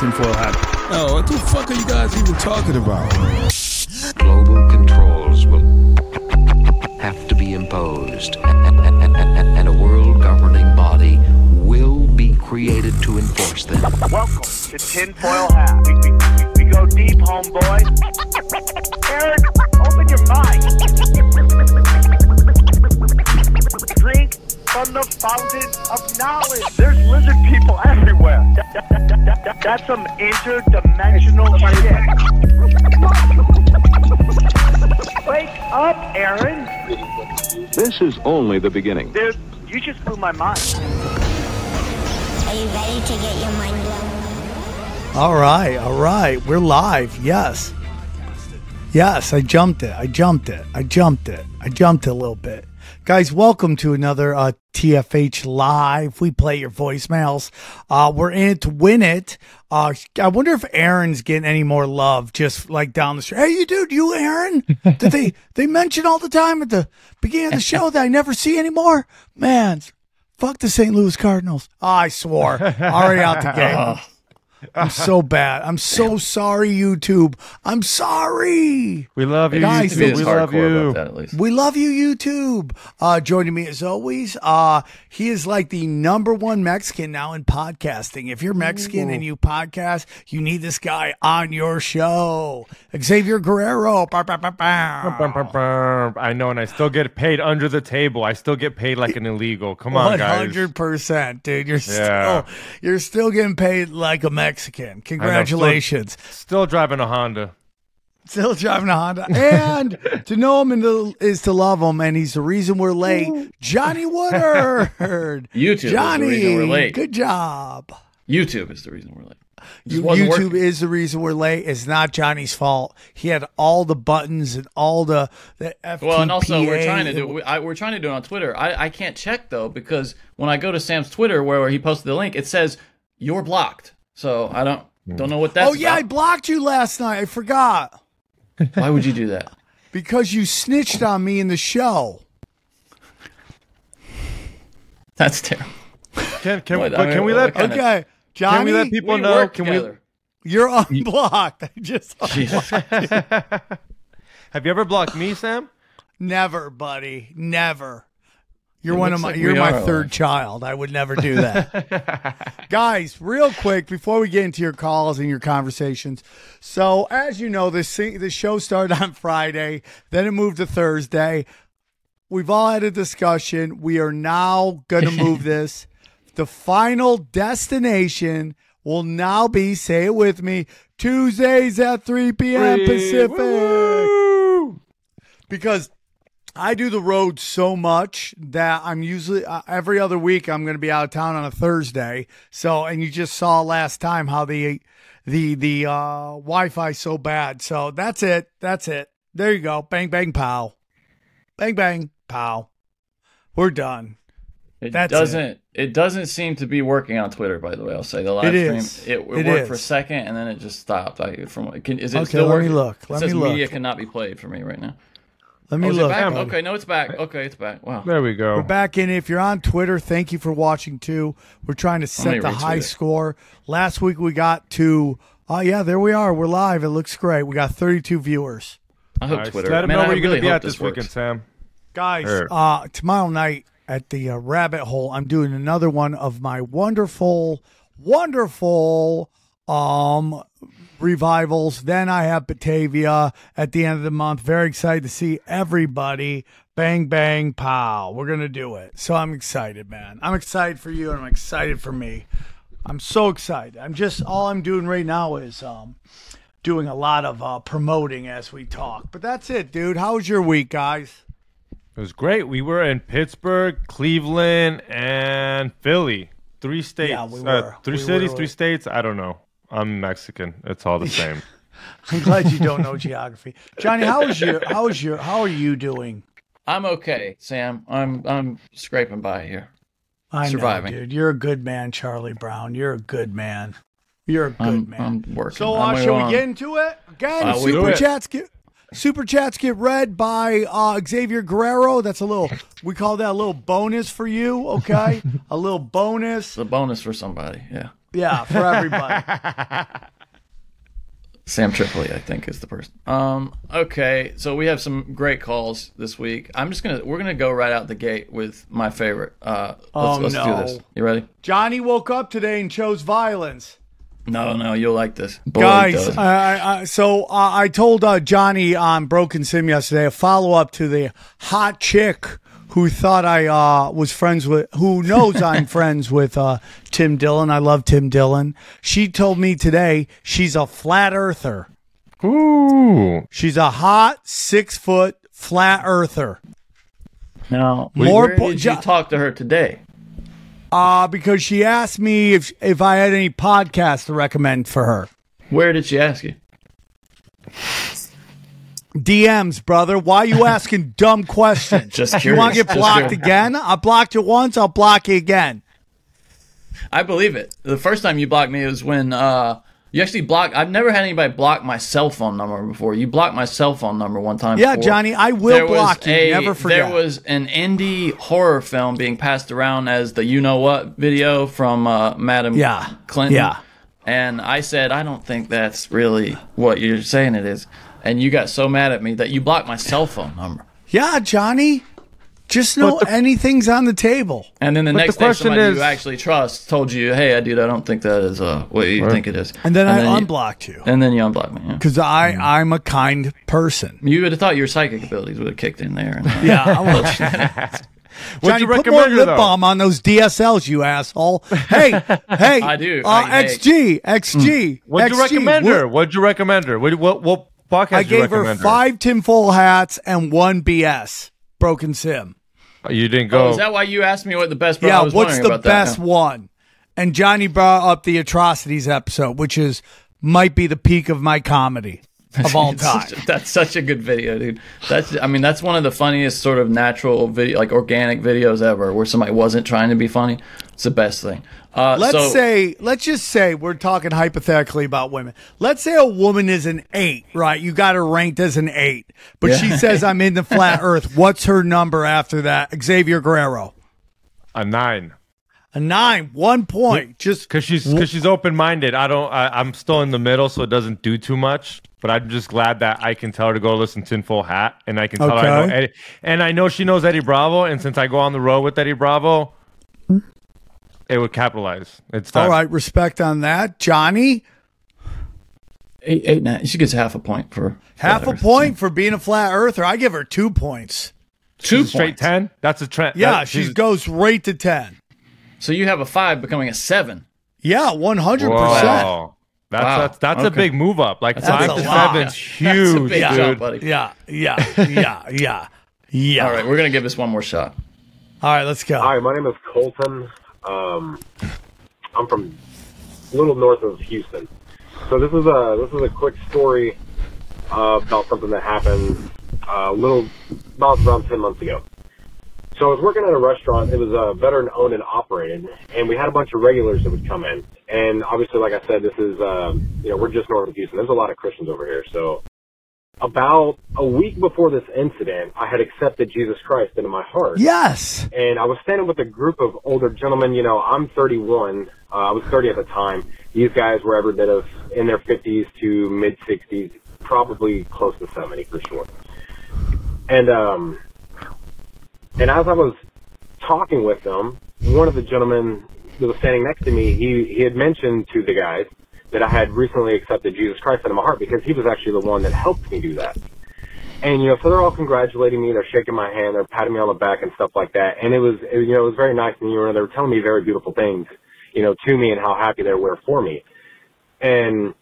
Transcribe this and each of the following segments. tinfoil hat. Oh, what the fuck are you guys even talking about? Global controls will have to be imposed, and a world governing body will be created to enforce them. Welcome to Tinfoil Hat. We go deep, homeboy. Eric, open your mind. Drink from the fountain of knowledge. There's lizard people everywhere. That's some interdimensional shit. Wake up, Aaron. This is only the beginning. Dude, you just blew my mind. Are you ready to get your mind blown? All right. We're live. Yes, I jumped it a little bit. Guys, welcome to another TFH Live. We play your voicemails. We're in it to win it. I wonder if Aaron's getting any more love just like down the street. Hey, you dude, you Aaron? Did they mention all the time at the beginning of the show that I never see anymore? Man, fuck the St. Louis Cardinals. Oh, I swore. Already out the game. I'm so bad. I'm so sorry, YouTube. I'm sorry. We love you, guys. We love you. That, at least. We love you, YouTube. Joining me as always, he is like the number one Mexican now in podcasting. If you're Mexican and you podcast, you need this guy on your show. Xavier Guerrero. I know, and I still get paid under the table. I still get paid like an illegal. Come on, 100%, guys. 100%, dude. You're still getting paid like a Mexican. Congratulations. Still driving a Honda. And to know him is to love him, and he's the reason we're late. Johnny Woodard. YouTube is the reason we're late. Good job. YouTube is the reason we're late. YouTube is the reason we're late. It's not Johnny's fault. He had all the buttons and all the FTPA. Well, and also we're trying to do it on Twitter. I can't check though, because when I go to Sam's Twitter where he posted the link, it says you're blocked. So I don't know what that's about. I blocked you last night. I forgot. Why would you do that? Because you snitched on me in the show. That's terrible. Can we let Johnny? Can we let people know? You're unblocked. I just unblocked you. Have you ever blocked me, Sam? Never, buddy. Never. You're my third child. I would never do that. Guys, real quick, before we get into your calls and your conversations. So, as you know, this show started on Friday. Then it moved to Thursday. We've all had a discussion. We are now going to move this. The final destination will now be, say it with me, Tuesdays at 3 p.m. Pacific. Woo! Because I do the road so much that I'm usually every other week I'm going to be out of town on a Thursday. So, and you just saw last time how the Wi-Fi is so bad. So that's it. There you go. Bang bang pow. Bang bang pow. We're done. It doesn't seem to be working on Twitter, by the way. I'll say the live stream. It worked for a second and then it just stopped. Is it still working? Let me look. Media cannot be played for me right now. Let me look. Okay, no, it's back. Okay, it's back. Wow. There we go. We're back in. If you're on Twitter, thank you for watching, too. We're trying to set the high score. Last week we got to, there we are. We're live. It looks great. We got 32 viewers. I hope Twitter. So let them know where you're going to be at this weekend, Sam. Guys, tomorrow night at the Rabbit Hole, I'm doing another one of my wonderful revivals. Then I have Batavia at the end of the month. Very excited to see everybody. Bang, bang, pow. We're going to do it. So I'm excited, man. I'm excited for you and I'm excited for me. I'm so excited. All I'm doing right now is doing a lot of promoting as we talk. But that's it, dude. How was your week, guys? It was great. We were in Pittsburgh, Cleveland, and Philly. Three states. Yeah, we were. Three states. I don't know. I'm Mexican. It's all the same. I'm glad you don't know geography, Johnny. How are you doing? I'm okay, Sam. I'm scraping by here. Surviving. Know, dude. You're a good man, Charlie Brown. You're a good man. I'm working. So, shall we get into it again? Super chats get read by Xavier Guerrero. That's we call that a little bonus for you. Okay, a little bonus. It's a bonus for somebody. Yeah. Yeah, for everybody. Sam Tripoli, I think, is the person. Okay, so we have some great calls this week. We're gonna go right out the gate with my favorite. Let's do this. You ready? Johnny woke up today and chose violence. No, you'll like this. Boy, guys, I told Johnny on Broken Sim yesterday a follow-up to the hot chick who thought I was friends with, who knows I'm friends with Tim Dillon. I love Tim Dillon. She told me today she's a flat earther. Ooh. She's a hot 6-foot flat earther. Now, where did you talk to her today? Because she asked me if I had any podcasts to recommend for her. Where did she ask you? DMs, brother. Why are you asking dumb questions? Just curious. You want to get blocked again? I blocked you once, I'll block you again. I believe it. The first time you blocked me was when you actually blocked. I've never had anybody block my cell phone number before. You blocked my cell phone number one time. Yeah, before. Johnny, I will block you. Never forget. There was an indie horror film being passed around as the "You Know What" video from Madam Clinton. Yeah. And I said, I don't think that's really what you're saying it is. And you got so mad at me that you blocked my cell phone number. Yeah, Johnny. Just know anything's on the table. And then the next day, somebody you actually trust told you, hey, dude, I don't think that is what you think it is. And then I unblocked you. And then you unblocked me. Because I'm a kind person. You would have thought your psychic abilities would have kicked in there. And, yeah. Johnny, put more lip balm on those DSLs, you asshole. Hey. I do. XG. What'd you recommend her? What podcast I gave her 5 Tim Fol hats and 1 BS. Broken Sim. You didn't go. Oh, is that why you asked me what the best? Yeah, what's the best one? And Johnny brought up the atrocities episode, which might be the peak of my comedy of all time. That's such a good video, dude. That's one of the funniest sort of natural video, like organic videos ever, where somebody wasn't trying to be funny. It's the best thing. Let's just say we're talking hypothetically about women. Let's say a woman is an 8, right? You got her ranked as an 8, but she says, I'm in the flat earth. What's her number after that? Xavier Guerrero. A 9. A 9, 1 point. Just because she's open minded. I'm still in the middle, so it doesn't do too much. But I'm just glad that I can tell her to go listen to Tinfoil Hat, and I can tell her I know Eddie, and I know she knows Eddie Bravo. And since I go on the road with Eddie Bravo, it would capitalize. It's time. All right. Respect on that, Johnny. 8, 9. She gets half a point for for being a flat earther. I give her 2 points. She's straight 10. That's a trend. Yeah, she goes right to 10. So you have a 5 becoming a 7. Yeah, 100%. That's a big move up. Like 5 to 7's huge, that's a big jump, buddy. Yeah. All right, we're gonna give this one more shot. All right, let's go. Hi, my name is Colton. I'm from a little north of Houston. So this is a quick story about something that happened about 10 months ago. So I was working at a restaurant. It was veteran-owned and operated, and we had a bunch of regulars that would come in. And obviously, like I said, this is we're just north of Houston. There's a lot of Christians over here. So about a week before this incident, I had accepted Jesus Christ into my heart. Yes. And I was standing with a group of older gentlemen. You know, I'm 31. I was 30 at the time. These guys were every bit of in their 50s to mid 60s, probably close to 70 for sure. And as I was talking with them, one of the gentlemen that was standing next to me, he had mentioned to the guys that I had recently accepted Jesus Christ into my heart because he was actually the one that helped me do that. And, so they're all congratulating me. They're shaking my hand. They're patting me on the back and stuff like that. And it was very nice. And they were telling me very beautiful things, to me and how happy they were for me. And,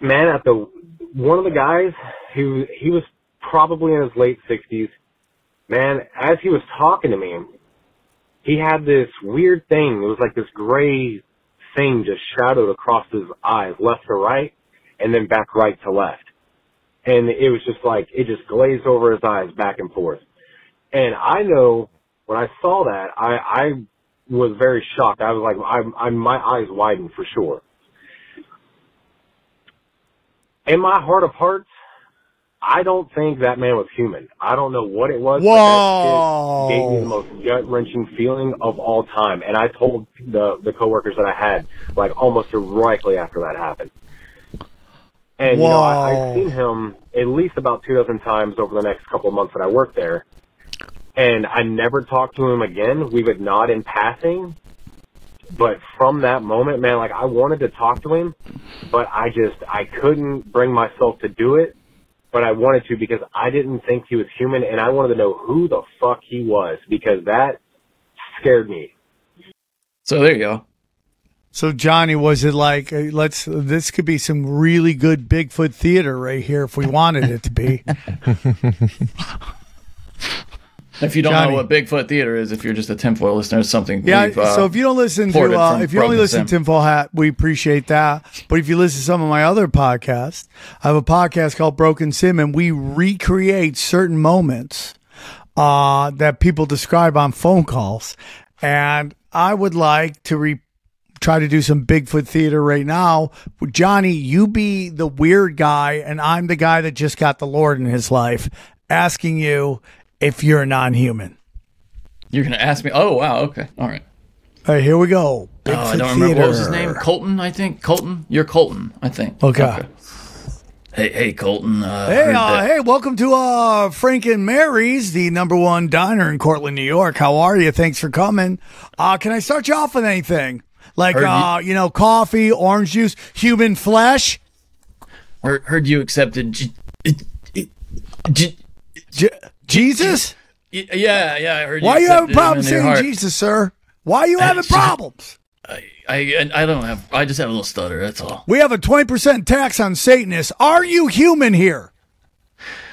man, one of the guys who he was probably in his late 60s, man, as he was talking to me, he had this weird thing. It was like this gray thing just shadowed across his eyes, left to right, and then back right to left. And it was just like, it just glazed over his eyes back and forth. And I know when I saw that, I was very shocked. I was like, my eyes widened for sure. In my heart of hearts, I don't think that man was human. I don't know what it was, but that shit gave me the most gut-wrenching feeling of all time. And I told the coworkers that I had, like, almost directly after that happened. And, you know, I've seen him at least about 2,000 times over the next couple of months that I worked there. And I never talked to him again. We would nod in passing. But from that moment, man, like, I wanted to talk to him, but I couldn't bring myself to do it. But I wanted to because I didn't think he was human, and I wanted to know who the fuck he was because that scared me. So there you go. So Johnny, was it like, this could be some really good Bigfoot theater right here if we wanted it to be. If you don't know what Bigfoot theater is, if you're just a tinfoil listener, it's something. Yeah. So if you don't listen to, if you only listen to Tinfoil Hat, we appreciate that. But if you listen to some of my other podcasts, I have a podcast called Broken Sim, and we recreate certain moments that people describe on phone calls. And I would like to try to do some Bigfoot theater right now. Johnny, you be the weird guy, and I'm the guy that just got the Lord in his life, asking you if you're a non-human. You're going to ask me? Oh, wow. Okay. All right. All right, here we go. Bigfoot I don't remember. Theater. What was his name? Colton, I think. Colton? You're Colton, I think. Okay. Hey, Colton. Hey, welcome to Frank and Mary's, the #1 diner in Cortland, New York. How are you? Thanks for coming. Can I start you off with anything? Like, you know, coffee, orange juice, human flesh? Heard you accepted... Jesus? Yeah, I heard you. Why are you having problems saying Jesus, sir? Why are you having problems? I don't have, I just have a little stutter, that's all. We have a 20% tax on Satanists. Are you human here?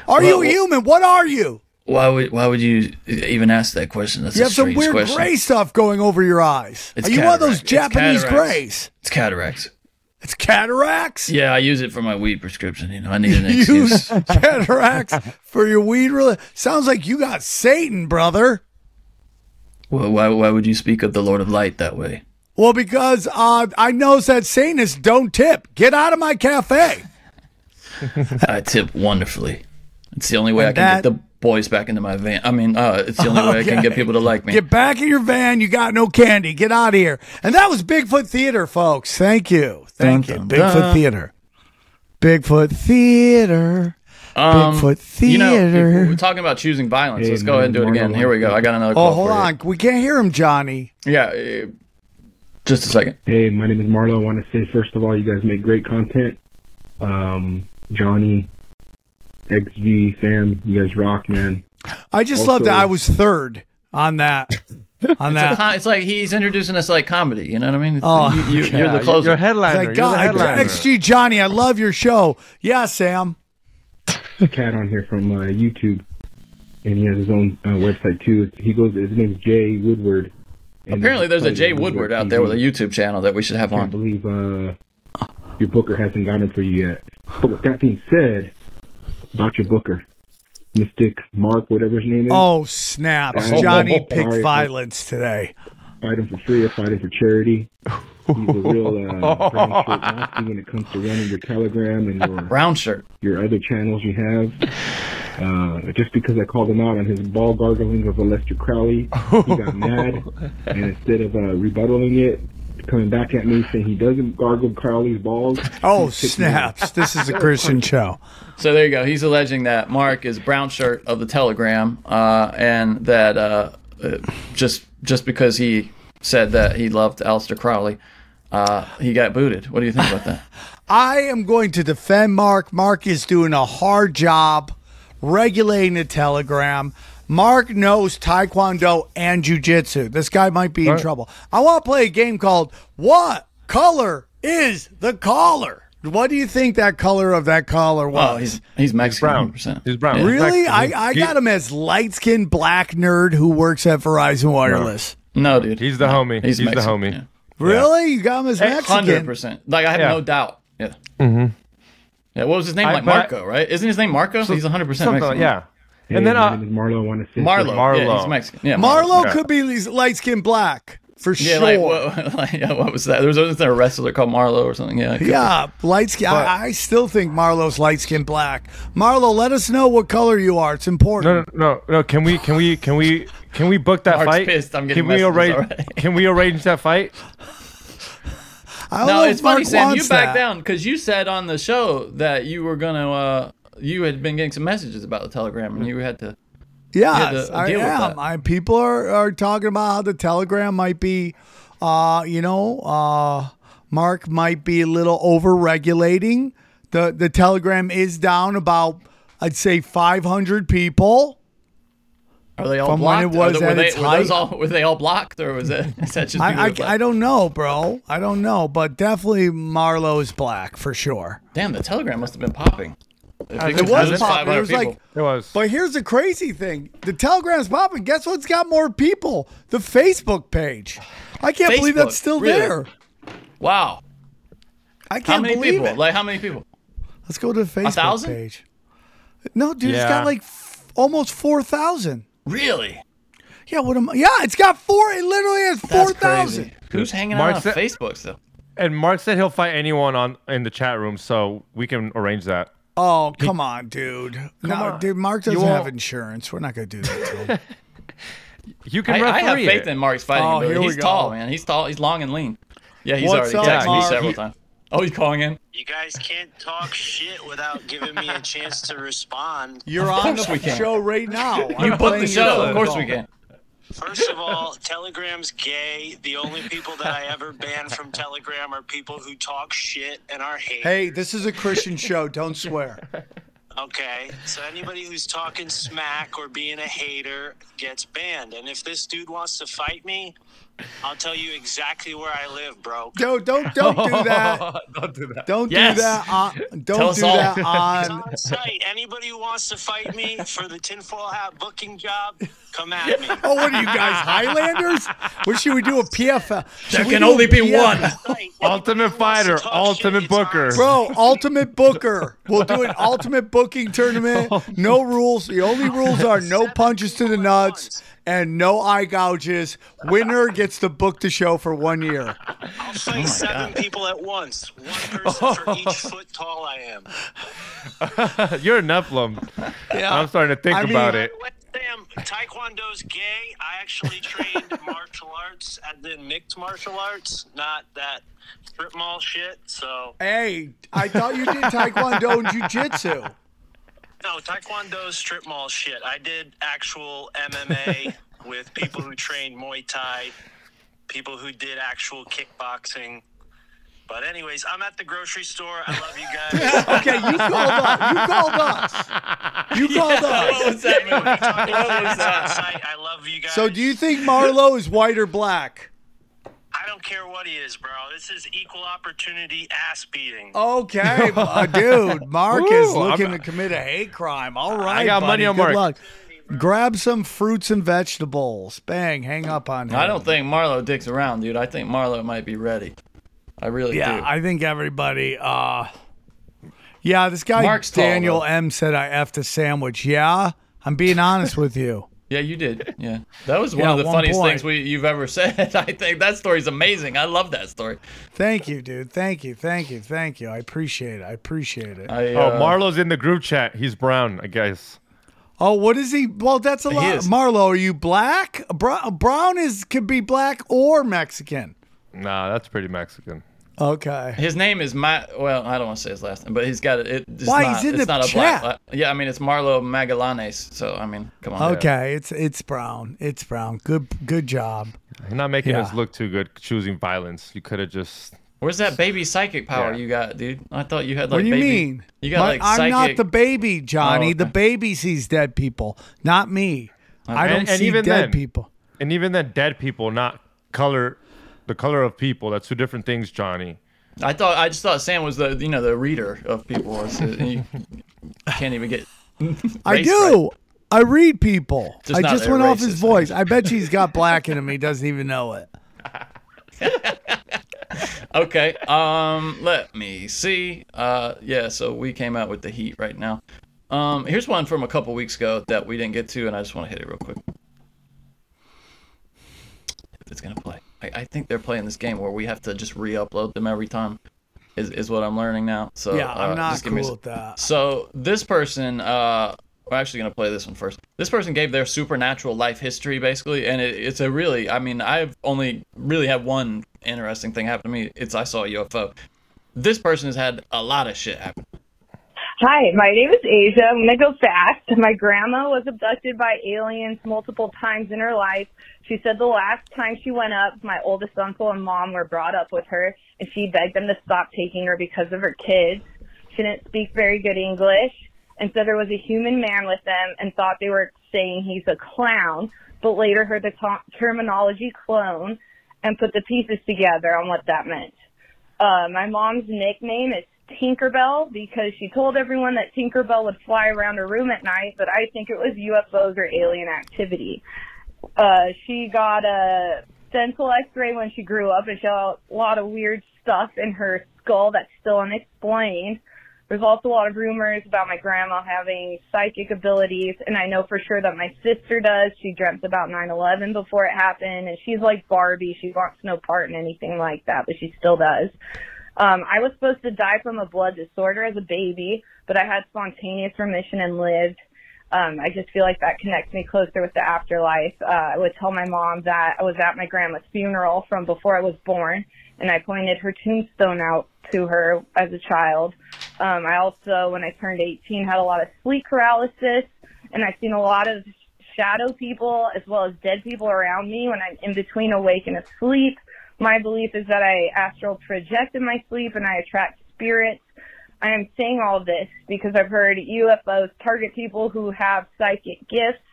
Are you human? What are you? Why would you even ask that question? That's a strange question. You have some weird gray stuff going over your eyes. Are you one of those Japanese grays? It's cataracts. It's cataracts? Yeah, I use it for my weed prescription. You know, I need an excuse. Use cataracts for your weed? Really? Sounds like you got Satan, brother. Well, why would you speak of the Lord of Light that way? Well, because I know that Satanists don't tip. Get out of my cafe. I tip wonderfully. It's the only way I can get the boys back into my van. I mean, it's the only way I can get people to like me. Get back in your van. You got no candy. Get out of here. And that was Bigfoot Theater, folks. Thank you. Thank you. Bigfoot Theater. Bigfoot Theater. Bigfoot Theater. You know, we're talking about choosing violence. Let's go ahead and do it again. Here we go. I got another call. Oh, hold on. We can't hear him, Johnny. Yeah. Just a second. Hey, my name is Marlo. I want to say, first of all, you guys make great content. Johnny, XV, Sam, you guys rock, man. I just love that I was third on that. It's like he's introducing us like comedy, you know what I mean? You're the closer. You're a headliner. You're the headliner. XG Johnny, I love your show. Yeah, Sam. Cat on here from YouTube, and he has his own website too. His name's Jay Woodward. Apparently, there's a Jay Woodward out there with a YouTube channel that we should have on. I believe your Booker hasn't gotten for you yet. But with that being said, about your Booker. Mystic Mark, whatever his name is. Oh, snaps. Johnny picked violence today. Fighting for free or fighting for charity. He's a real brown shirt Nazi when it comes to running your Telegram and your brown shirt. Your other channels you have. Just because I called him out on his ball gargling of Aleister Crowley, he got mad. And instead of rebuttaling it, coming back at me saying he doesn't gargle Crowley's balls. Oh, snaps. This is a Christian show. So there you go. He's alleging that Mark is brown shirt of the Telegram and that just because he said that he loved Aleister Crowley, he got booted. What do you think about that? I am going to defend Mark. Mark is doing a hard job regulating the Telegram. Mark knows Taekwondo and Jiu-Jitsu. This guy might be in trouble. I want to play a game called What Color is the Collar? What do you think that color of that collar was? Oh, he's Mexican. He's brown. He's brown. Yeah. Really? Mexican. I got him as light-skinned black nerd who works at Verizon Wireless. No, dude. He's the homie. He's the homie. Yeah. Really? You got him as Mexican? 100%. Like, I have no doubt. Yeah. Mm-hmm. Yeah. What was his name? Like Marco, right? Isn't his name Marco? So, he's 100% Mexican. Like, yeah. Hey, and then Marlo, I want to say Marlo. Yeah, he's Mexican. Yeah, Marlo could be light-skinned black. for sure. Like, what was that? There was a wrestler called Marlowe or something. Yeah, light skin. I still think Marlowe's light skin black. Marlo, let us know what color you are. It's important. No. Can we book that Mark's fight? Pissed. I'm getting messages already. Can we arrange that fight? No, it's funny, Sam. You backed down because you said on the show that you were gonna. You had been getting some messages about the Telegram, and you had to. Yes, I am. People are talking about how the Telegram might be, Mark might be a little over-regulating. The Telegram is down about, I'd say, 500 people. Are they all blocked? Were they all blocked, or was it? Is that just I don't know, bro. I don't know, but definitely Marlowe's black for sure. Damn, the Telegram must have been popping. It was popping. But here's the crazy thing: the Telegram's popping. Guess what's got more people? The Facebook page. I can't believe that's still there. Wow. I can't believe people? It. Like how many people? Let's go to the Facebook page. No, dude, it's got like almost 4,000. Really? Yeah. What am I? Yeah, it's got four. It literally has 4,000. Who's hanging out on Facebook though? And Mark said he'll fight anyone in the chat room, so we can arrange that. Oh, come on, dude. Dude, Mark doesn't have insurance. We're not going to do that to him. You can referee. I have faith in Mark's fighting ability. He's tall, man. He's tall. He's long and lean. Yeah, he's already texted me several times. Oh, he's calling in. You guys can't talk shit without giving me a chance to respond. You're on the show right now. You booked the show. Of course we can. First of all, Telegram's gay. The only people that I ever ban from Telegram are people who talk shit and are haters. Hey, this is a Christian show. Don't swear. Okay. So anybody who's talking smack or being a hater gets banned. And if this dude wants to fight me, I'll tell you exactly where I live, bro. Yo, don't do that. Don't do that. Don't do that. On site. Anybody who wants to fight me for the tinfoil hat booking job, come at me. Oh, what are you guys, Highlanders? What should we do? A PFL? There can only be one. Ultimate Fighter, Ultimate Booker. Bro, Ultimate Booker. We'll do an Ultimate Booking tournament. No rules. The only rules are no punches to the nuts. And no eye gouges. Winner gets to book the show for 1 year. I'll fight seven people at once. One person for each foot tall I am. You're a Nephilim. Yeah. I'm starting to think about it. Sam, Taekwondo's gay. I actually trained martial arts and then mixed martial arts, not that strip mall shit. So. Hey, I thought you did Taekwondo and Jiu-Jitsu. No, Taekwondo strip mall shit. I did actual MMA with people who trained Muay Thai, people who did actual kickboxing. But anyways, I'm at the grocery store. I love you guys. Okay, you called up. You called us. What was that? I love you guys. So do you think Marlo is white or black? I don't care what he is, bro. This is equal opportunity ass beating. Okay, dude. Mark is looking to commit a hate crime. All right, I got money on Mark. Good luck. Grab some fruits and vegetables. Bang, hang up on him. I don't think Marlo dicks around, dude. I think Marlo might be ready. I really do. Yeah, I think everybody... this guy Mark's Daniel tall, M. said I effed a sandwich. Yeah, I'm being honest with you. Yeah, you did. Yeah, that was one of the funniest things you've ever said. I think that story's amazing. I love that story. Thank you, dude. Thank you. I appreciate it. Marlo's in the group chat. He's brown, I guess. Oh, what is he? Well, that's a lot. Marlo, are you black? Brown could be black or Mexican. Nah, that's pretty Mexican. Okay. His name is I don't want to say his last name, but he's got it. It's not a black. Yeah, I mean it's Marlo Magallanes. So I mean, come on. Okay, man. It's brown. It's brown. Good job. You're not making us look too good choosing violence. You could have just. Where's that baby psychic power you got, dude? I thought you had like. What do you mean? You got like psychic. I'm not the baby, Johnny. Oh, okay. The baby sees dead people, not me. Okay. I don't see even dead people. And even then, dead people, not color. The color of people. That's two different things, Johnny. I just thought Sam was the the reader of people. So you can't even get. I do. Right. I read people. I just went off his voice. I bet he's got black in him. He doesn't even know it. Okay. Let me see. So we came out with the heat right now. Here's one from a couple weeks ago that we didn't get to, and I just want to hit it real quick. It's gonna play. I think they're playing this game where we have to just re-upload them every time. Is what I'm learning now. So yeah, I'm not cool with that. So this person, we're actually gonna play this one first. This person gave their supernatural life history basically, and it's a really, I mean, I've only really had one interesting thing happen to me. It's I saw a UFO. This person has had a lot of shit happen. Hi, my name is Asia. I'm gonna go fast. My grandma was abducted by aliens multiple times in her life. She said the last time she went up, my oldest uncle and mom were brought up with her, and she begged them to stop taking her because of her kids. She didn't speak very good English, and so there was a human man with them and thought they were saying he's a clown, but later heard the terminology clone and put the pieces together on what that meant. My mom's nickname is Tinkerbell because she told everyone that Tinkerbell would fly around her room at night, but I think it was UFOs or alien activity. She got a dental x-ray when she grew up, and she had a lot of weird stuff in her skull that's still unexplained. There's also a lot of rumors about my grandma having psychic abilities, and I know for sure that my sister does. She dreamt about 9/11 before it happened, and she's like Barbie. She wants no part in anything like that, but she still does. I was supposed to die from a blood disorder as a baby, but I had spontaneous remission and lived. I just feel like that connects me closer with the afterlife. I would tell my mom that I was at my grandma's funeral from before I was born, and I pointed her tombstone out to her as a child. I also, when I turned 18, had a lot of sleep paralysis, and I've seen a lot of shadow people as well as dead people around me when I'm in between awake and asleep. My belief is that I astral project in my sleep and I attract spirits. I am saying all this because I've heard UFOs target people who have psychic gifts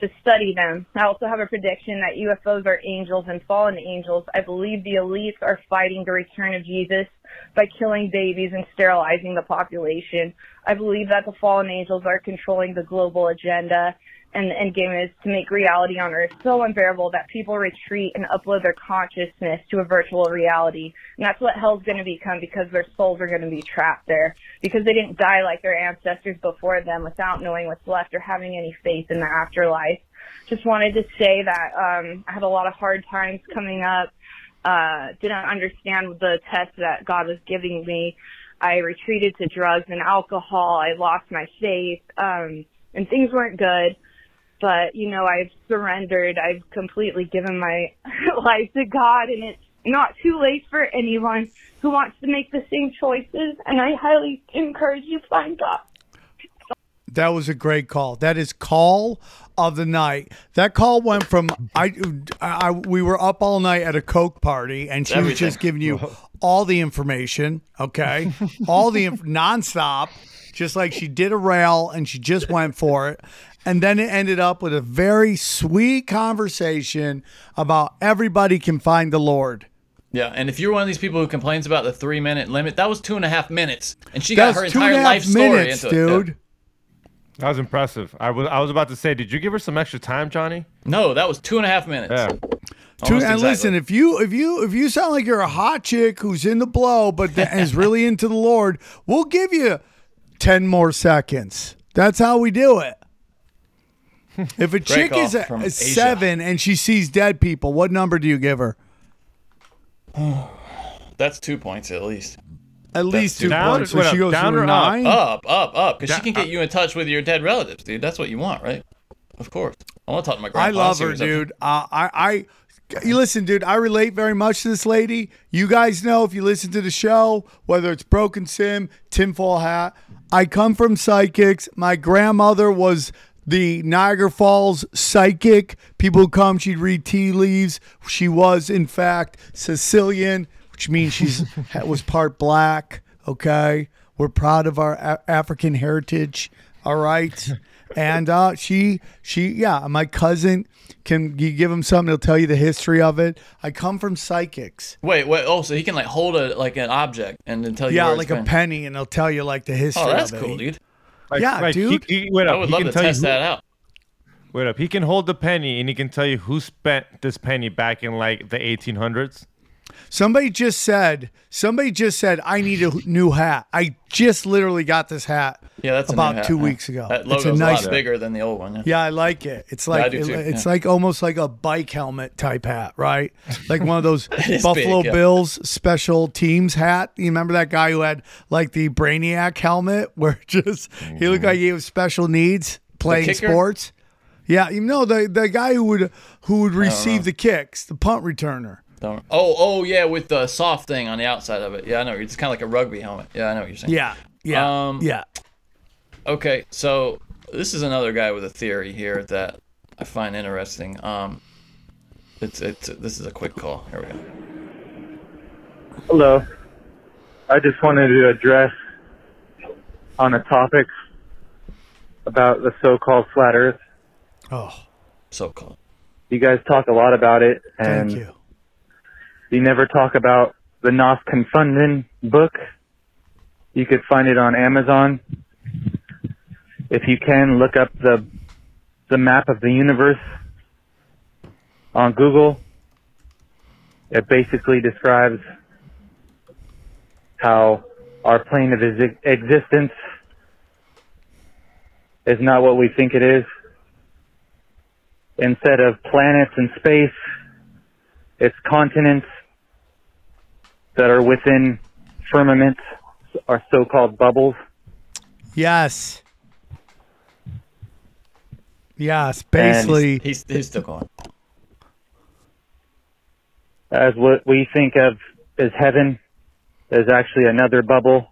to study them. I also have a prediction that UFOs are angels and fallen angels. I believe the elites are fighting the return of Jesus by killing babies and sterilizing the population. I believe that the fallen angels are controlling the global agenda, and the end game is to make reality on Earth so unbearable that people retreat and upload their consciousness to a virtual reality. And that's what hell's going to become, because their souls are going to be trapped there, because they didn't die like their ancestors before them without knowing what's left or having any faith in the afterlife. Just wanted to say that I had a lot of hard times coming up. Didn't understand the test that God was giving me. I retreated to drugs and alcohol. I lost my faith, and things weren't good. But, you know, I've surrendered. I've completely given my life to God, and it's not too late for anyone who wants to make the same choices, and I highly encourage you to find God. That was a great call. That is call of the night. That call went from we were up all night at a Coke party, and she was just giving you all the information, okay? All the nonstop, just like she did a rail, and she just went for it. And then it ended up with a very sweet conversation about everybody can find the Lord. Yeah, and if you're one of these people who complains about the 3-minute limit, that was 2.5 minutes, and she got her entire life story into it. Dude. That was impressive. I was about to say, did you give her some extra time, Johnny? No, that was 2.5 minutes. Yeah. And listen, if you sound like you're a hot chick who's in the blow but is really into the Lord, we'll give you 10 more seconds. That's how we do it. If a chick is a 7 and she sees dead people, what number do you give her? That's 2 points at least. At least 2 points. So she goes down or 9? Up. Because she can get you in touch with your dead relatives, dude. That's what you want, right? Of course. I want to talk to my grandpa. I love her, dude. You listen, dude, I relate very much to this lady. You guys know, if you listen to the show, whether it's Broken Sim, Tinfoil Hat, I come from psychics. My grandmother was the Niagara Falls psychic. People would come, she'd read tea leaves. She was, in fact, Sicilian, which means she was part black, okay? We're proud of our African heritage, all right? And my cousin, can you give him something? He'll tell you the history of it. I come from psychics. Wait. Oh, so he can hold an object and then tell you. Yeah, like a penny, and they'll tell you like the history of it. Oh, that's cool, dude. Dude. I would love to test that out. Wait up. He can hold the penny, and he can tell you who spent this penny back in like the 1800s. Somebody just said, I need a new hat. I just literally got this hat. Yeah, that's about 2 weeks ago. That logo's a lot bigger than the old one. Yeah, I like it. It's like it's like almost like a bike helmet type hat, right? Like one of those Buffalo Bills special teams hat. You remember that guy who had like the Brainiac helmet where he looked like he was special needs playing sports? Yeah, you know the guy who would receive the kicks, the punt returner. Oh yeah, with the soft thing on the outside of it. Yeah, I know. It's kind of like a rugby helmet. Yeah, I know what you're saying. Yeah. Okay, so this is another guy with a theory here that I find interesting. This is a quick call. Here we go. Hello. I just wanted to address on a topic about the so-called flat Earth. Oh, so-called. You guys talk a lot about it, and thank you. You never talk about the Nas Confunden book. You could find it on Amazon. If you can, look up the map of the universe on Google. It basically describes how our plane of existence is not what we think it is. Instead of planets and space, it's continents that are within firmaments, are so-called bubbles. Yes. Basically, he's still going. As what we think of as heaven is actually another bubble,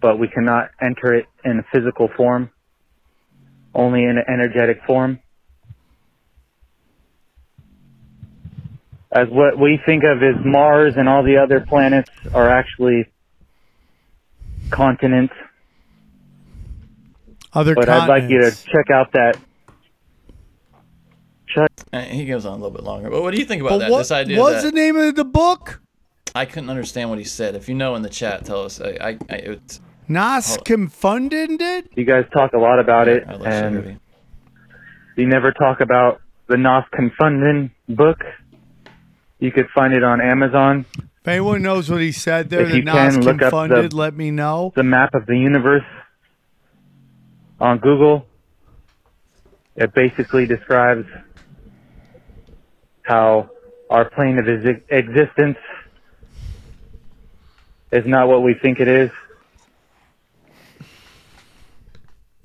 but we cannot enter it in a physical form, only in an energetic form. As what we think of as Mars and all the other planets are actually continents. I'd like you to check out that. He goes on a little bit longer. But what do you think about that? This idea. What's the name of the book? I couldn't understand what he said. If you know in the chat, tell us. It's Nas Confunden it? You guys talk a lot about it. And you never talk about the Nas Confunden book. You could find it on Amazon. If anyone knows what he said there, the Nas Confunden, let me know. The map of the universe on Google. It basically describes how our plane of existence is not what we think it is.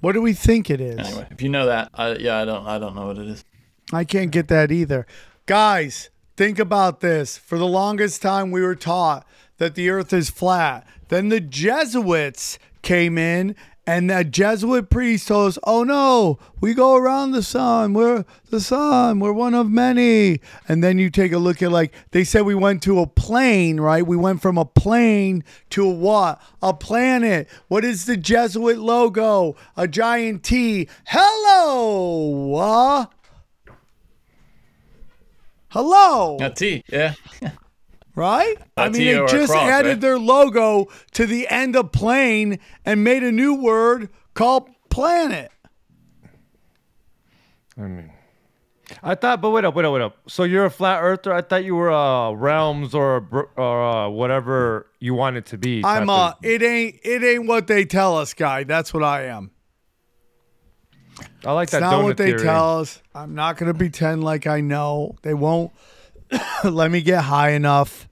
What do we think it is? Anyway, if you know that, I don't know what it is. I can't get that either, guys. Think about this. For the longest time, we were taught that the earth is flat. Then the Jesuits came in, and that Jesuit priest told us, oh no, we go around the sun. We're the sun. We're one of many. And then you take a look at, like, they said we went to a plane, right? We went from a plane to what? A planet. What is the Jesuit logo? A giant T. Hello. Hello. A T, yeah. Right? I mean, they just added their logo to the end of plane and made a new word called planet. I mean, I thought, but wait up. So you're a flat earther? I thought you were realms or whatever you want it to be. It ain't what they tell us, guy. That's what I am. I like that donut theory. It's not what they tell us. I'm not going to pretend like I know. They won't let me get high enough.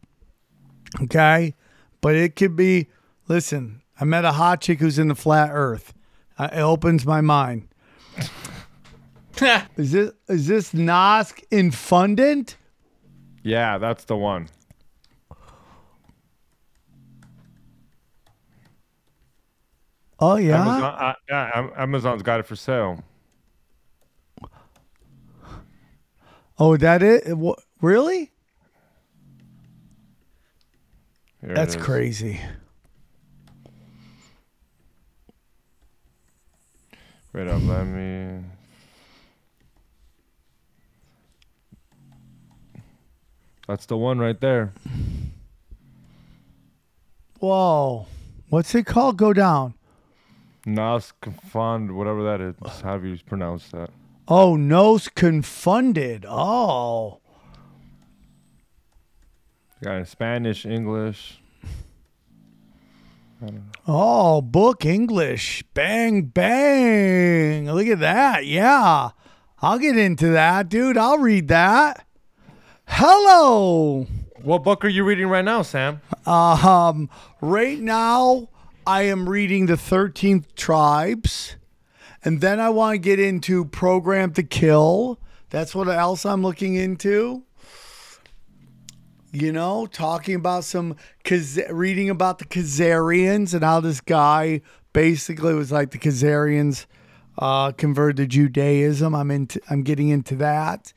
Okay? But it could be, listen, I met a hot chick who's in the flat earth. It opens my mind. Is this Nas Confunden? Yeah, that's the one. Oh, yeah? Amazon's got it for sale. Oh, that is? What, really? That's crazy. Wait up, let me... That's the one right there. Whoa. What's it called? Go down. Nas Confunden, whatever that is, how you pronounce that. Oh, Nas Confunden. Oh. I got in Spanish, English. I don't know. Oh, book English. Bang, bang. Look at that. Yeah. I'll get into that, dude. I'll read that. Hello. What book are you reading right now, Sam? Right now, I am reading The 13th Tribes. And then I want to get into Program to Kill. That's what else I'm looking into. You know, talking about reading about the Khazarians and how this guy basically was like the Khazarians converted to Judaism. I'm getting into that.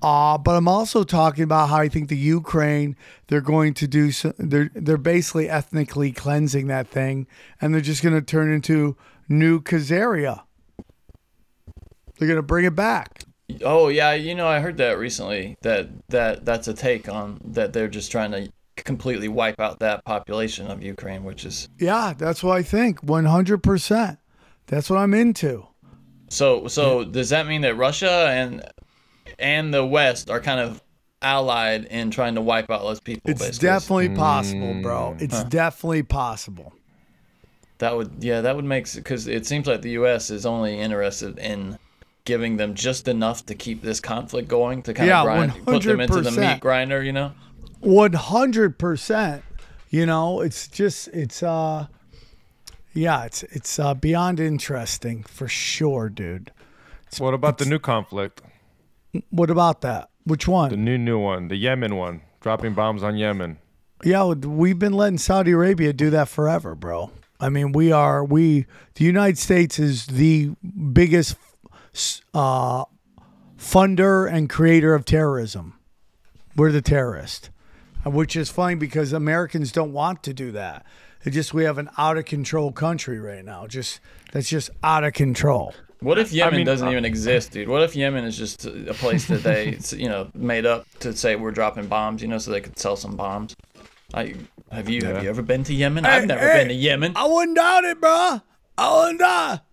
But I'm also talking about how I think the Ukraine, they're going to do, they're basically ethnically cleansing that thing. And they're just going to turn into new Khazaria. They're going to bring it back. Oh, yeah. You know, I heard that recently, that's a take on that. They're just trying to completely wipe out that population of Ukraine, which is. Yeah, that's what I think. 100%. That's what I'm into. So does that mean that Russia and the West are kind of allied in trying to wipe out less people? It's basically. Definitely possible, bro. It's definitely possible. That would make sense, because it seems like the U.S. is only interested in giving them just enough to keep this conflict going, to kind of grind, put them into the meat grinder, you know? 100%. You know, it's beyond interesting for sure, dude. What about the new conflict? What about that? Which one? The new one, the Yemen one, dropping bombs on Yemen. Yeah, we've been letting Saudi Arabia do that forever, bro. I mean, the United States is the biggest funder and creator of terrorism. We're the terrorist, which is funny because Americans don't want to do that. It's just we have an out of control country right now. That's out of control. What if Yemen doesn't even exist, dude? What if Yemen is just a place that they, made up to say we're dropping bombs, so they could sell some bombs? Have you ever been to Yemen? I've never been to Yemen. I wouldn't doubt it, bro. I wouldn't doubt, bro.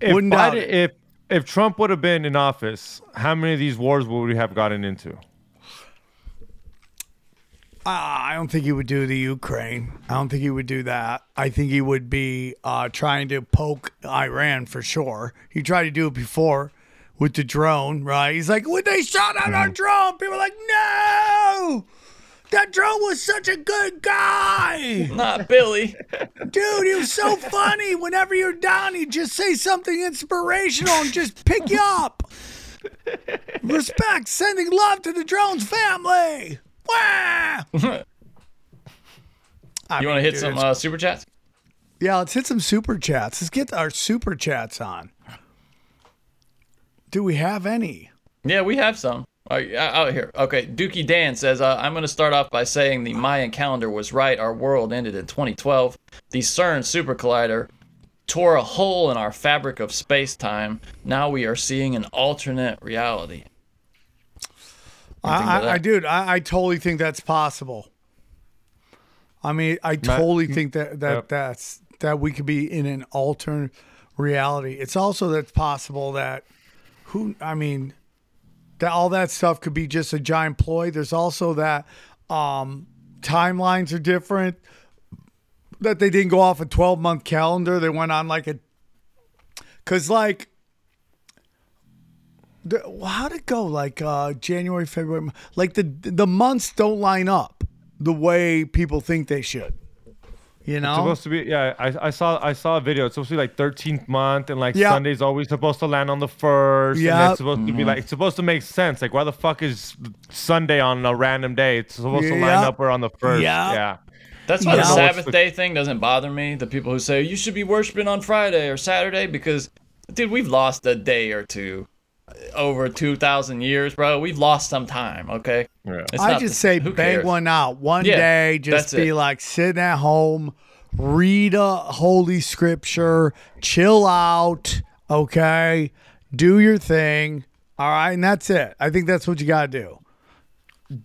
If Trump would have been in office, how many of these wars would we have gotten into? I don't think he would do the Ukraine. I don't think he would do that. I think he would be trying to poke Iran for sure. He tried to do it before with the drone, right? He's like, when they shot out our drone, people are like, no! That drone was such a good guy! Not Billy. Dude, he was so funny. Whenever you're down, he'd just say something inspirational and just pick you up. Respect, sending love to the drone's family. Wow. You want to hit some super chats? Yeah, let's hit some super chats. Let's get our super chats on. Do we have any? Yeah, we have some. Out here. Okay, Dookie Dan says, I'm going to start off by saying the Mayan calendar was right. Our world ended in 2012. The CERN super collider tore a hole in our fabric of space-time. Now we are seeing an alternate reality. I totally think that's possible. I mean, I totally think that we could be in an alternate reality. It's also that's possible that that all that stuff could be just a giant ploy. There's also that timelines are different, that they didn't go off a 12-month calendar. They went on how'd it go? January, February, the months don't line up the way people think they should. You know, it's supposed to be. Yeah, I saw a video. It's supposed to be 13th month, and Sunday's always supposed to land on the first. Yeah, it's supposed to be it's supposed to make sense. Like, why the fuck is Sunday on a random day? It's supposed to line up or on the first. Yeah. That's why the Sabbath day thing doesn't bother me. The people who say you should be worshiping on Friday or Saturday, because, dude, we've lost a day or two over 2,000 years, bro. We've lost some time. Okay. Yeah. I just say bang one out one day. Just be sitting at home, read a holy scripture, chill out. Okay, do your thing. All right, and that's it. I think that's what you gotta do.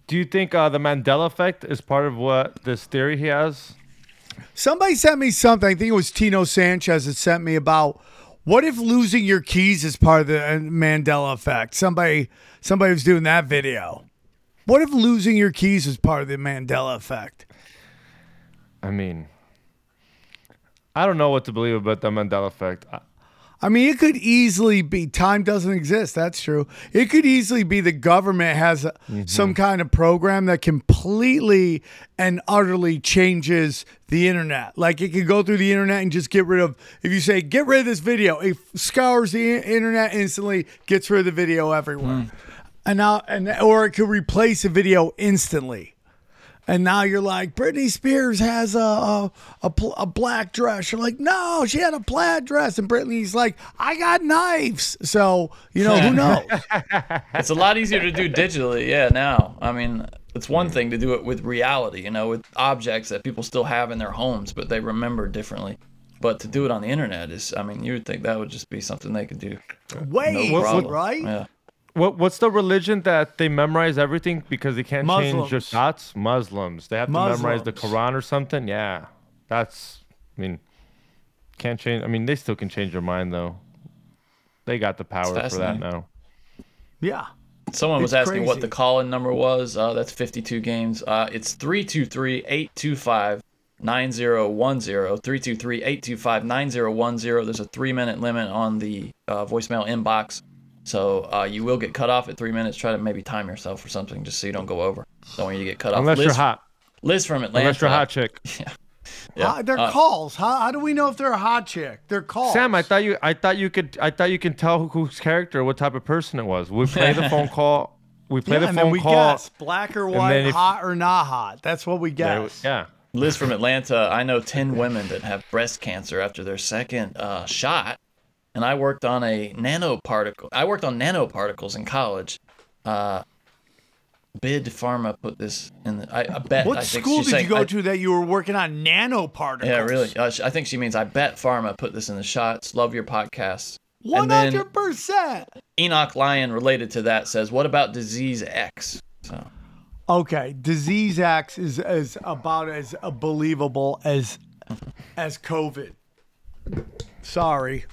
Do you think the Mandela effect is part of what this theory he has? Somebody sent me something. I think it was Tino Sanchez that sent me about What if losing your keys is part of the Mandela effect? Somebody was doing that video. What if losing your keys is part of the Mandela effect? I mean, I don't know what to believe about the Mandela effect. I mean, it could easily be time doesn't exist. That's true. It could easily be the government has some kind of program that completely and utterly changes the internet. Like it could go through the internet and just get rid of, if you say, get rid of this video, it scours the internet instantly, gets rid of the video everywhere. And now, or it could replace a video instantly. And now you're like, Britney Spears has a black dress. You're like, no, she had a plaid dress. And Britney's like, I got knives. So, you know, who knows? It's a lot easier to do digitally, now. I mean, it's one thing to do it with reality, you know, with objects that people still have in their homes, but they remember differently. But to do it on the internet is, I mean, you would think that would just be something they could do. Right? Yeah. What's the religion that they memorize everything because they can't change their thoughts? Muslims. They have to memorize the Quran or something? Yeah. That's, I mean, can't change. I mean, they still can change their mind, though. They got the power for that now. Yeah. Someone was asking what the call-in number was. That's 52 games. It's 323-825-9010. 323-825-9010. There's a 3-minute limit on the voicemail inbox. So you will get cut off at 3 minutes. Try to maybe time yourself or something just so you don't go over. Don't want you to get cut off. Unless you're hot. Liz from Atlanta. Unless you're a hot chick. Yeah. They're calls. How do we know if they're a hot chick? They're calls. Sam, I thought you can tell whose character, what type of person it was. We play the phone call. We guess black or white, hot or not hot. That's what we guess. Yeah. Liz from Atlanta. I know 10 women that have breast cancer after their second shot. And I worked on nanoparticles in college. Bid Pharma put this in. What school did you go to that you were working on nanoparticles? Yeah, really. I think she means I bet Pharma put this in the shots. Love your podcast. 100%. Enoch Lyon related to that says, what about disease X? So. Okay. Disease X is about as believable as COVID. Sorry.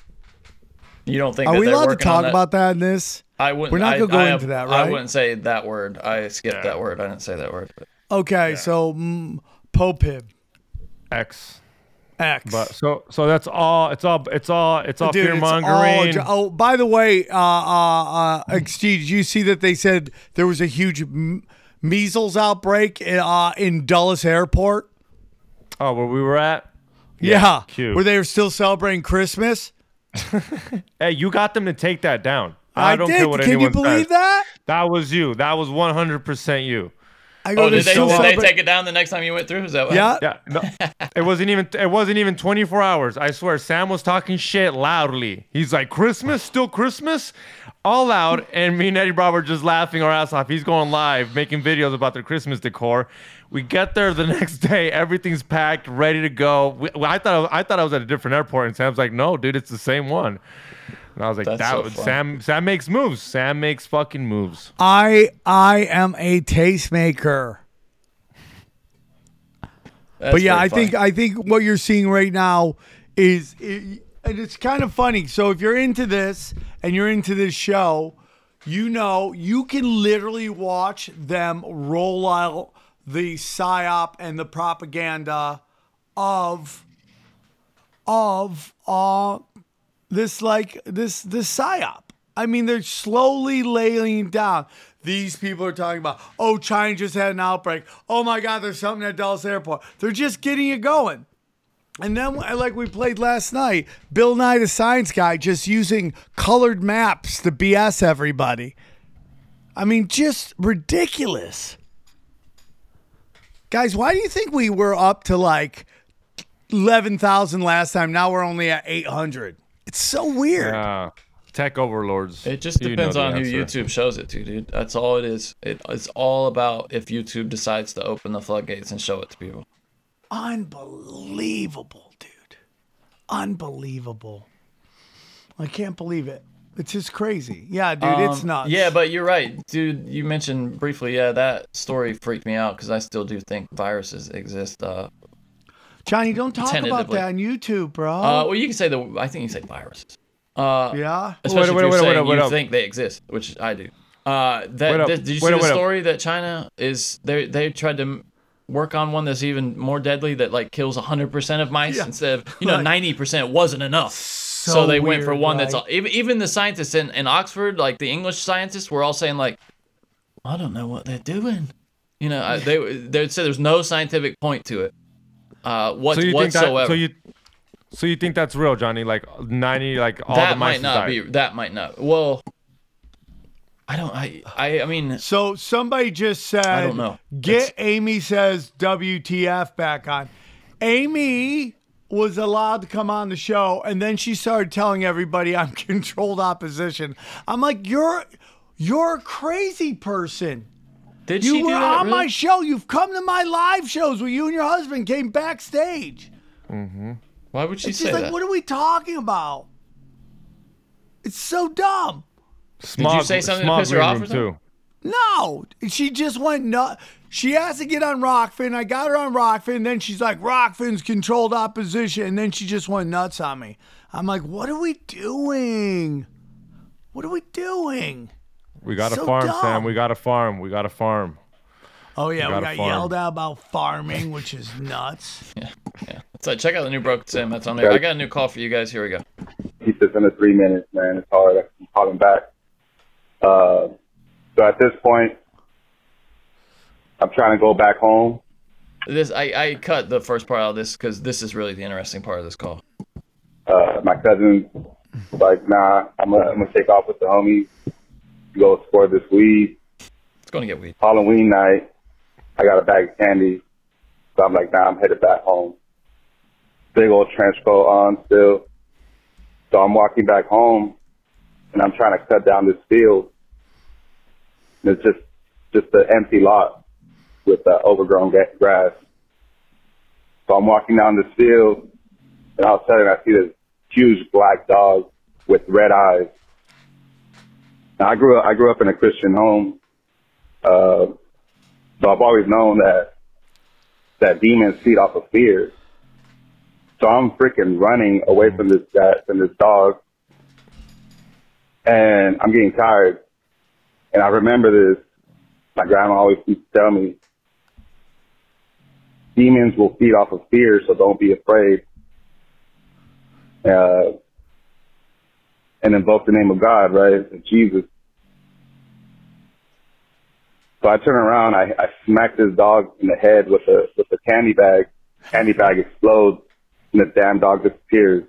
You don't think? Are we allowed to talk about that in this? I wouldn't. We're not going to go into that, right? I wouldn't say that word. I skipped that word. I didn't say that word. But, okay, so popib. X. But so that's all. It's all fear mongering. Oh, by the way, XG, did you see that they said there was a huge measles outbreak in Dulles Airport? Oh, where we were at? Yeah. Where they were still celebrating Christmas. Hey, you got them to take that down. I don't care what anyone says. Can you believe that? That was you. That was 100% you. Did they take it down the next time you went through? Is that what? Yeah. No, it wasn't even 24 hours. I swear, Sam was talking shit loudly. He's like, Christmas, still Christmas? All loud. And me and Eddie Brown were just laughing our ass off. He's going live, making videos about their Christmas decor. We get there the next day. Everything's packed, ready to go. I thought I was at a different airport. And Sam's like, no, dude, it's the same one. And I was like, Sam makes moves. Sam makes fucking moves. I am a tastemaker. But yeah, I think what you're seeing right now is, and it's kind of funny. So if you're into this and you're into this show, you know, you can literally watch them roll out the psyop and the propaganda of this psyop. I mean, they're slowly laying down. These people are talking about, oh, China just had an outbreak. Oh my God, there's something at Dulles Airport. They're just getting it going. And then, like we played last night, Bill Nye the Science Guy just using colored maps to BS everybody. I mean, just ridiculous. Guys, why do you think we were up to like 11,000 last time? Now we're only at 800. It's so weird. Tech overlords. It just depends on who YouTube shows it to, dude. That's all it is. It's all about if YouTube decides to open the floodgates and show it to people. Unbelievable, dude. Unbelievable. I can't believe it. It's just crazy. Yeah, dude, it's nuts. Yeah, but you're right. Dude, you mentioned briefly, that story freaked me out because I still do think viruses exist. Johnny, don't talk about that on YouTube, bro. Well, you can say I think you can say viruses. Yeah. Especially if you think they exist, which I do. Did you see the story that China is? They tried to work on one that's even more deadly that like kills 100% of mice instead of 90% wasn't enough. So they went for one that's all, even the scientists in Oxford, like the English scientists, were all saying like, I don't know what they're doing. You know, they said there's no scientific point to it whatsoever. So you think that's real, Johnny? Like 90, like all that the mice died. That might not. Well, I don't. I mean. So somebody just said, I don't know. Amy Says WTF back on. Amy was allowed to come on the show, and then she started telling everybody, "I'm controlled opposition." I'm like, you're a crazy person. Did you? You were on my show. You've come to my live shows where you and your husband came backstage. Mm-hmm. Why would she say that? She's like, what are we talking about? It's so dumb. Did you say something to piss her off or something? No. She just went nuts. She has to get on Rockfin. I got her on Rockfin. Then she's like, Rockfin's controlled opposition. And then she just went nuts on me. I'm like, what are we doing? What are we doing? We got a farm, Sam. We got a farm. Oh, yeah. We got yelled at about farming, which is nuts. Yeah. So check out the new Broke Sam. That's on there. I got a new call for you guys. Here we go. He says under 3 minutes, man. It's hard. I can call him back. So at this point, I'm trying to go back home. I cut the first part out of this because this is really the interesting part of this call. My cousin's like, nah, I'm gonna take off with the homies. Go score this weed. It's going to get weed. Halloween night, I got a bag of candy. So I'm like, nah, I'm headed back home. Big old trench coat on still. So I'm walking back home, and I'm trying to cut down this field. And it's just an empty lot with overgrown grass. So I'm walking down this field, and all of a sudden I see this huge black dog with red eyes. Now, I grew up in a Christian home, so I've always known that demons feed off of fear. So I'm freaking running away from this guy, from this dog, and I'm getting tired. And I remember this. My grandma always used to tell me, demons will feed off of fear, so don't be afraid. And invoke the name of God, right? Jesus. So I turn around, I smack this dog in the head with a candy bag. Candy bag explodes, and the damn dog disappears.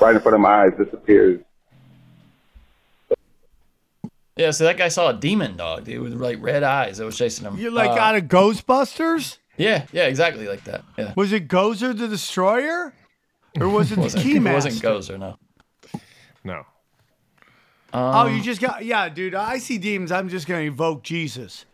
Right in front of my eyes, disappears. Yeah, so that guy saw a demon dog, dude, with like red eyes that was chasing him. You're like out of Ghostbusters? Yeah, exactly like that. Yeah. Was it Gozer the Destroyer? Or was it the Keymaster? It wasn't Gozer, no. No. You just got... Yeah, dude, I see demons. I'm just going to evoke Jesus.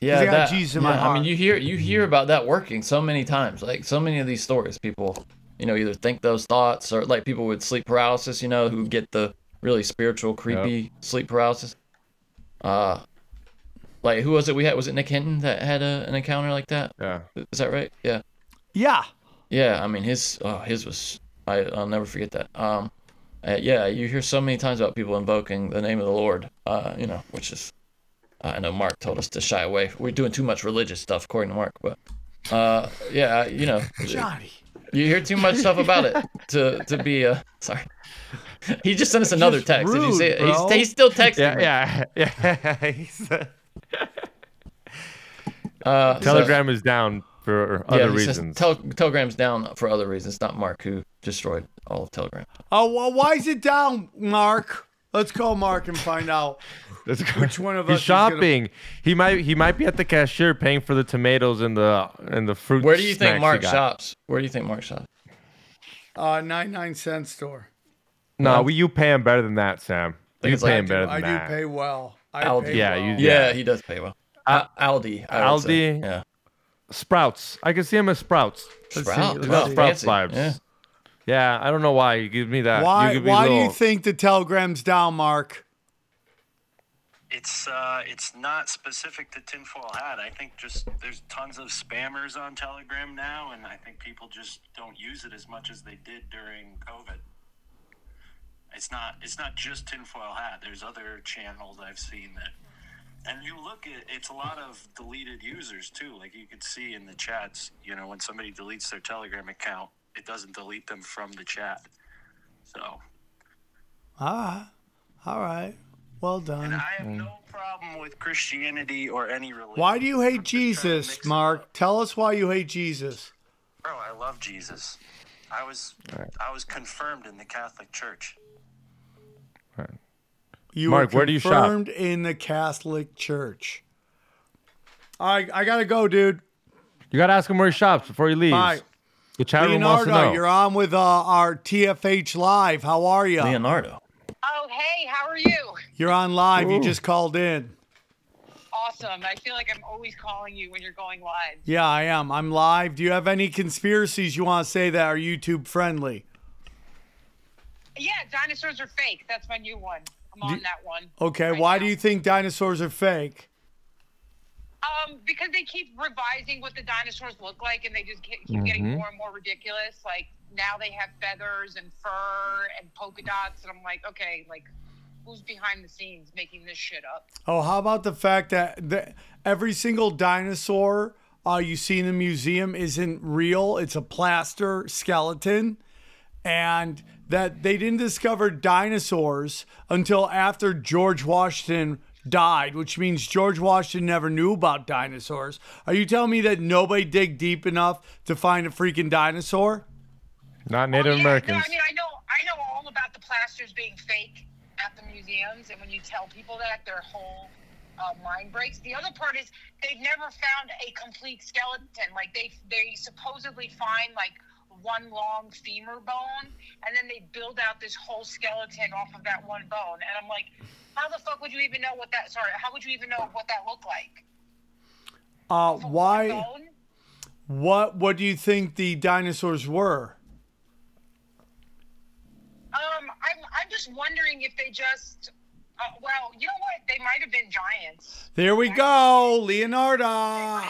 Yeah, I got Jesus in my heart. I mean, you hear about that working so many times. Like, so many of these stories, people, you know, either think those thoughts or, like, people with sleep paralysis, you know, who get the really spiritual, creepy sleep paralysis. Like, who was it we had? Was it Nick Hinton that had an encounter like that? Yeah. Is that right? Yeah. Yeah. Yeah, I mean, his was... I'll never forget that. You hear so many times about people invoking the name of the Lord, you know, which is... I know Mark told us to shy away. We're doing too much religious stuff, according to Mark, but... you know... Johnny! You hear too much stuff about it to be... sorry. He just sent us another text. Rude, did you see it? He's still texting me. Yeah. He's, Telegram is down. For other reasons. Telegram's down for other reasons. Not Mark, who destroyed all of Telegram. Oh, well, why is it down, Mark? Let's call Mark and find out which one of us is shopping. He might be at the cashier paying for the tomatoes and the fruit. Where do you think Mark shops? 99-cent store. No, you pay him better than that, Sam. You pay him better than that. I do pay well. Yeah, he does pay well. Aldi. Yeah. Sprouts. I can see him as Sprouts. Sprouts vibes. Yeah, I don't know why you give me that. Why do you think the Telegram's down, Mark? It's not specific to tinfoil hat. I think just there's tons of spammers on Telegram now, and I think people just don't use it as much as they did during COVID. It's not just tinfoil hat. There's other channels I've seen that, and you look at it's a lot of deleted users too. Like you could see in the chats, you know, when somebody deletes their Telegram account, it doesn't delete them from the chat. So. All right. Well done. And I have no problem with Christianity or any religion. Why do you hate Jesus, Mark? Tell us why you hate Jesus. Bro, I love Jesus. I was confirmed in the Catholic Church. All right. You Mark, where do you shop? Confirmed in the Catholic Church. All right, I got to go, dude. You got to ask him where he shops before he leaves. Bye. The chat room wants to know. You're on with our TFH Live. How are you? Leonardo. Oh, hey, how are you? You're on live. Ooh. You just called in. Awesome. I feel like I'm always calling you when you're going live. Yeah, I am. I'm live. Do you have any conspiracies you want to say that are YouTube friendly? Yeah, dinosaurs are fake. That's my new one. I'm on that one. Okay. Right Why now. Do you think dinosaurs are fake? Because they keep revising what the dinosaurs look like, and they just keep getting more and more ridiculous. Like, now they have feathers and fur and polka dots, and I'm like, okay, like, who's behind the scenes making this shit up? Oh, how about the fact that every single dinosaur you see in the museum isn't real? It's a plaster skeleton, and that they didn't discover dinosaurs until after George Washington died, which means George Washington never knew about dinosaurs. Are you telling me that nobody dig deep enough to find a freaking dinosaur? Not Native Americans. No, I mean, I know all about the plasters being fake at the museums, and when you tell people that, their whole mind breaks. The other part is they've never found a complete skeleton. Like they supposedly find like one long femur bone, and then they build out this whole skeleton off of that one bone. And I'm like, how the fuck would you even know what that? Sorry, how would you even know what that looked like? Why? What do you think the dinosaurs were? I'm just wondering if they just, well, you know what? They might have been giants. There we go. Leonardo,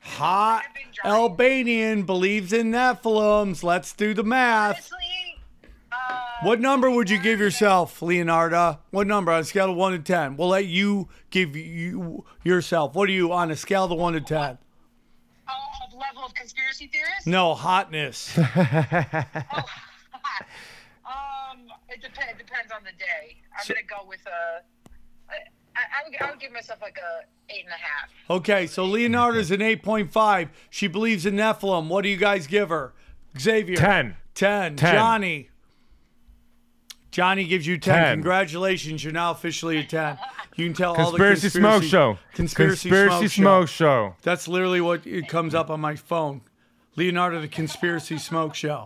hot Albanian, believes in Nephilims. Let's do the math. Honestly, what number would you give yourself, Leonardo? What number? On a scale of 1 to 10. We'll let you give yourself. What are you on a scale of 1 to 10? Oh, level of conspiracy theorist? No, hotness. Oh, hot. It depends on the day. I'm going to go with I would give myself like 8.5. Okay, so Leonardo's an 8.5. She believes in Nephilim. What do you guys give her? Xavier. 10. Johnny gives you 10. Congratulations, you're now officially a 10. You can tell all the Conspiracy Smoke Show. Conspiracy Smoke Show. That's literally what it comes up on my phone. Leonardo, the Conspiracy Smoke Show.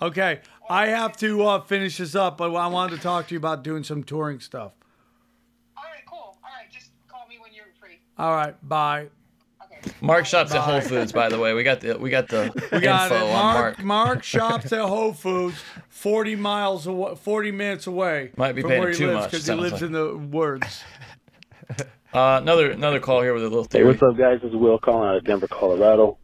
Okay, I have to finish this up, but I wanted to talk to you about doing some touring stuff. All right, cool. All right, just call me when you're free. All right, bye. Okay. Mark shops at Whole Foods, by the way. We got info on Mark. Mark shops at Whole Foods, 40 minutes away. Might be paying too much because he lives in the woods. Another call here with a little theory. Hey, what's up, guys? This is Will calling out of Denver, Colorado.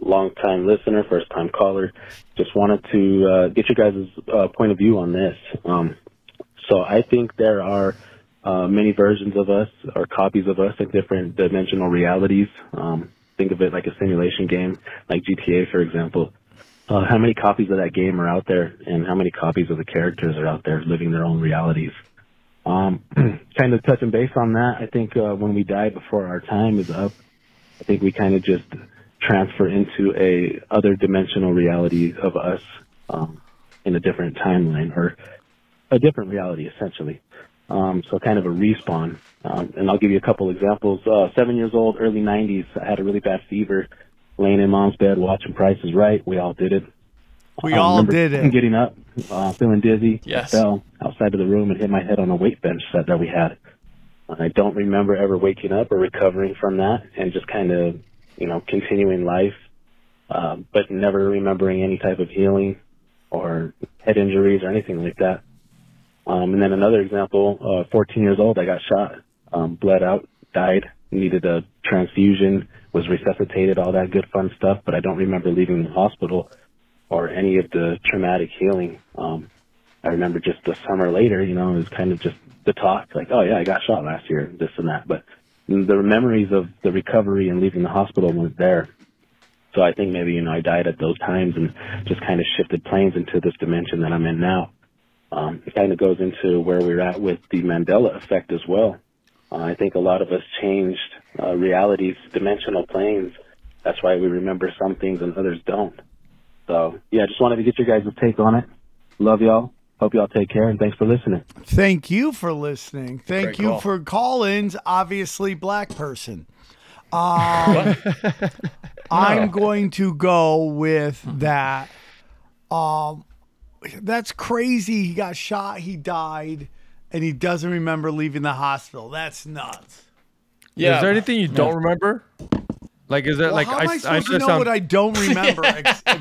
Long-time listener, first-time caller. Just wanted to get you guys' point of view on this. So I think there are many versions of us or copies of us in different dimensional realities. Think of it like a simulation game, like GTA, for example. How many copies of that game are out there, and how many copies of the characters are out there living their own realities? Kind of touching base on that, I think when we die before our time is up, I think we kind of just transfer into a other dimensional reality of us in a different timeline or a different reality, essentially. So kind of a respawn. And I'll give you a couple examples. 7 years old, early 90s, I had a really bad fever, laying in mom's bed, watching Price is Right. We all did it. Getting up, feeling dizzy. Yes. Fell outside of the room and hit my head on a weight bench set that we had. I don't remember ever waking up or recovering from that, and just kind of continuing life, but never remembering any type of healing or head injuries or anything like that. And then another example, 14 years old, I got shot, bled out, died, needed a transfusion, was resuscitated, all that good fun stuff, but I don't remember leaving the hospital or any of the traumatic healing. I remember just the summer later, you know, it was kind of just the talk, like, oh, yeah, I got shot last year, this and that. But the memories of the recovery and leaving the hospital weren't there. So I think maybe, you know, I died at those times and just kind of shifted planes into this dimension that I'm in now. It kind of goes into where we're at with the Mandela effect as well. I think a lot of us changed realities, dimensional planes. That's why we remember some things and others don't. So, yeah, I just wanted to get your guys' take on it. Love y'all. Hope y'all take care, and thanks for listening. Thank you for listening. Thank you for call-ins, obviously black person. I'm going to go with that. That's crazy. He got shot, he died, and he doesn't remember leaving the hospital. That's nuts. Yeah. Is there anything you don't remember? Like, is there, well, like, how am I supposed to know what I don't remember,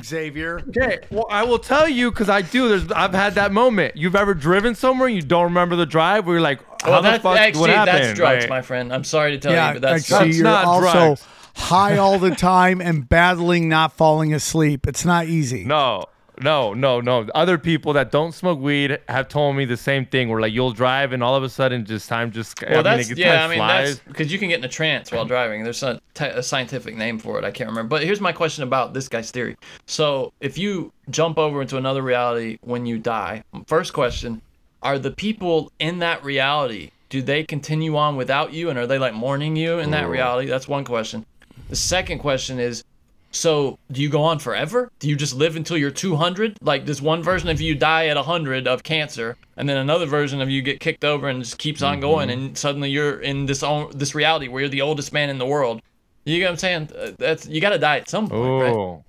Xavier? Okay. Well, I will tell you because I do. I've had that moment. You've ever driven somewhere and you don't remember the drive? Where you're like, how the fuck? Actually, what happened? That's drugs, right? My friend. I'm sorry to tell you, but that's drugs. You're not also drugs. High all the time and battling not falling asleep. It's not easy. No. Other people that don't smoke weed have told me the same thing. Where like you'll drive and all of a sudden just time just flies. Because you can get in a trance while driving. There's a scientific name for it. I can't remember. But here's my question about this guy's theory. So if you jump over into another reality when you die, first question: are the people in that reality, do they continue on without you, and are they like mourning you in that reality? That's one question. The second question is, so do you go on forever? Do you just live until you're 200? Like this one version of you die at 100 of cancer, and then another version of you get kicked over and just keeps on going, and suddenly you're in this reality where you're the oldest man in the world. You know what I'm saying? That's, you got to die at some point,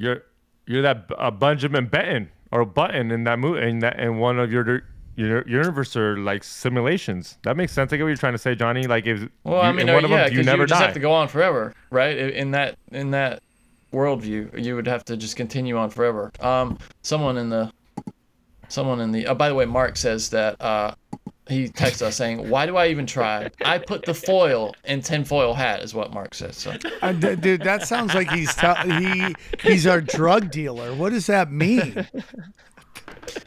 right? You're that Benjamin Button or Button in that movie, in one of your universe or like simulations. That makes sense. I get what you're trying to say, Johnny. Like if one of them, you never die. You just have to go on forever, right? In that worldview, you would have to just continue on forever. Someone in the by the way, Mark says that he texts us saying, why do I even try? I put the foil in tinfoil hat is what Mark says. So dude, that sounds like he's our drug dealer. What does that mean?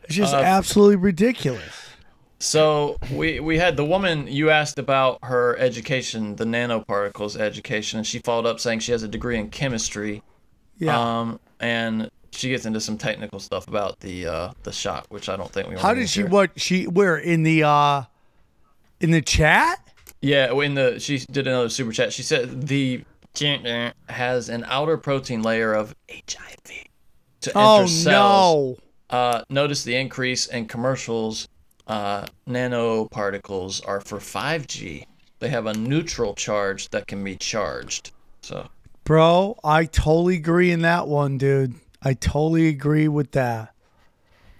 It's just absolutely ridiculous. So we had the woman you asked about her education, the nanoparticles education, and she followed up saying she has a degree in chemistry. Yeah. And she gets into some technical stuff about the shot, which I don't think we want to hear. How did she in the chat? Yeah, she did another super chat. She said the has an outer protein layer of HIV to enter cells. No. Notice the increase in commercials. Nanoparticles are for 5G. They have a neutral charge that can be charged. So, bro, I totally agree in that one, dude. I totally agree with that.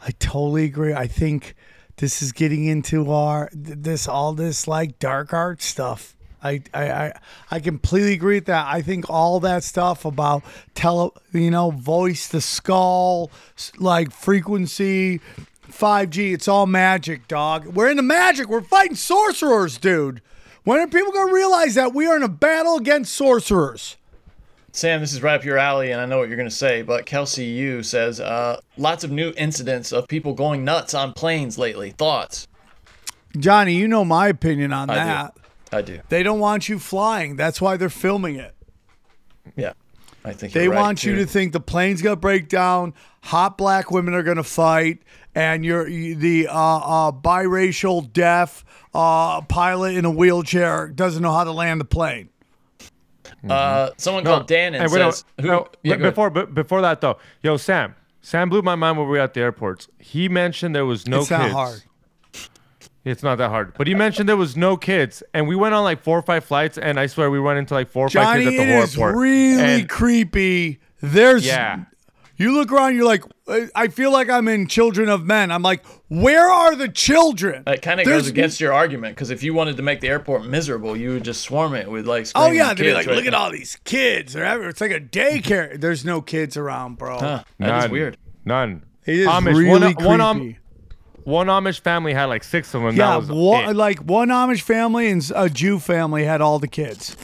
I totally agree. I think this is getting into all this like dark art stuff. I completely agree with that. I think all that stuff about voice, the skull, like frequency, 5G, it's all magic, dog. We're into magic. We're fighting sorcerers, dude. When are people going to realize that we are in a battle against sorcerers? Sam, this is right up your alley, and I know what you're going to say, but Kelsey Yu says, lots of new incidents of people going nuts on planes lately. Thoughts? Johnny, you know my opinion on that. I do. They don't want you flying. That's why they're filming it. Yeah. I think they want you to think the plane's gonna break down, hot black women are gonna fight, and the biracial deaf pilot in a wheelchair doesn't know how to land the plane. Someone called Dan and says, before that though, yo Sam blew my mind when we were at the airports. He mentioned there was no kids. It's not hard. It's not that hard. But he mentioned there was no kids. And we went on like 4 or 5 flights. And I swear we run into like 4 or 5 kids at the airport. Johnny, it is really creepy. You look around, you're like, I feel like I'm in Children of Men. I'm like, where are the children? That kind of goes against your argument. Because if you wanted to make the airport miserable, you would just swarm it with like screaming kids. They'd be like, look at all these kids. It's like a daycare. There's no kids around, bro. Huh, that is weird. None. It is really creepy. One Amish family had like six of them. Yeah, that was one Amish family and a Jew family had all the kids.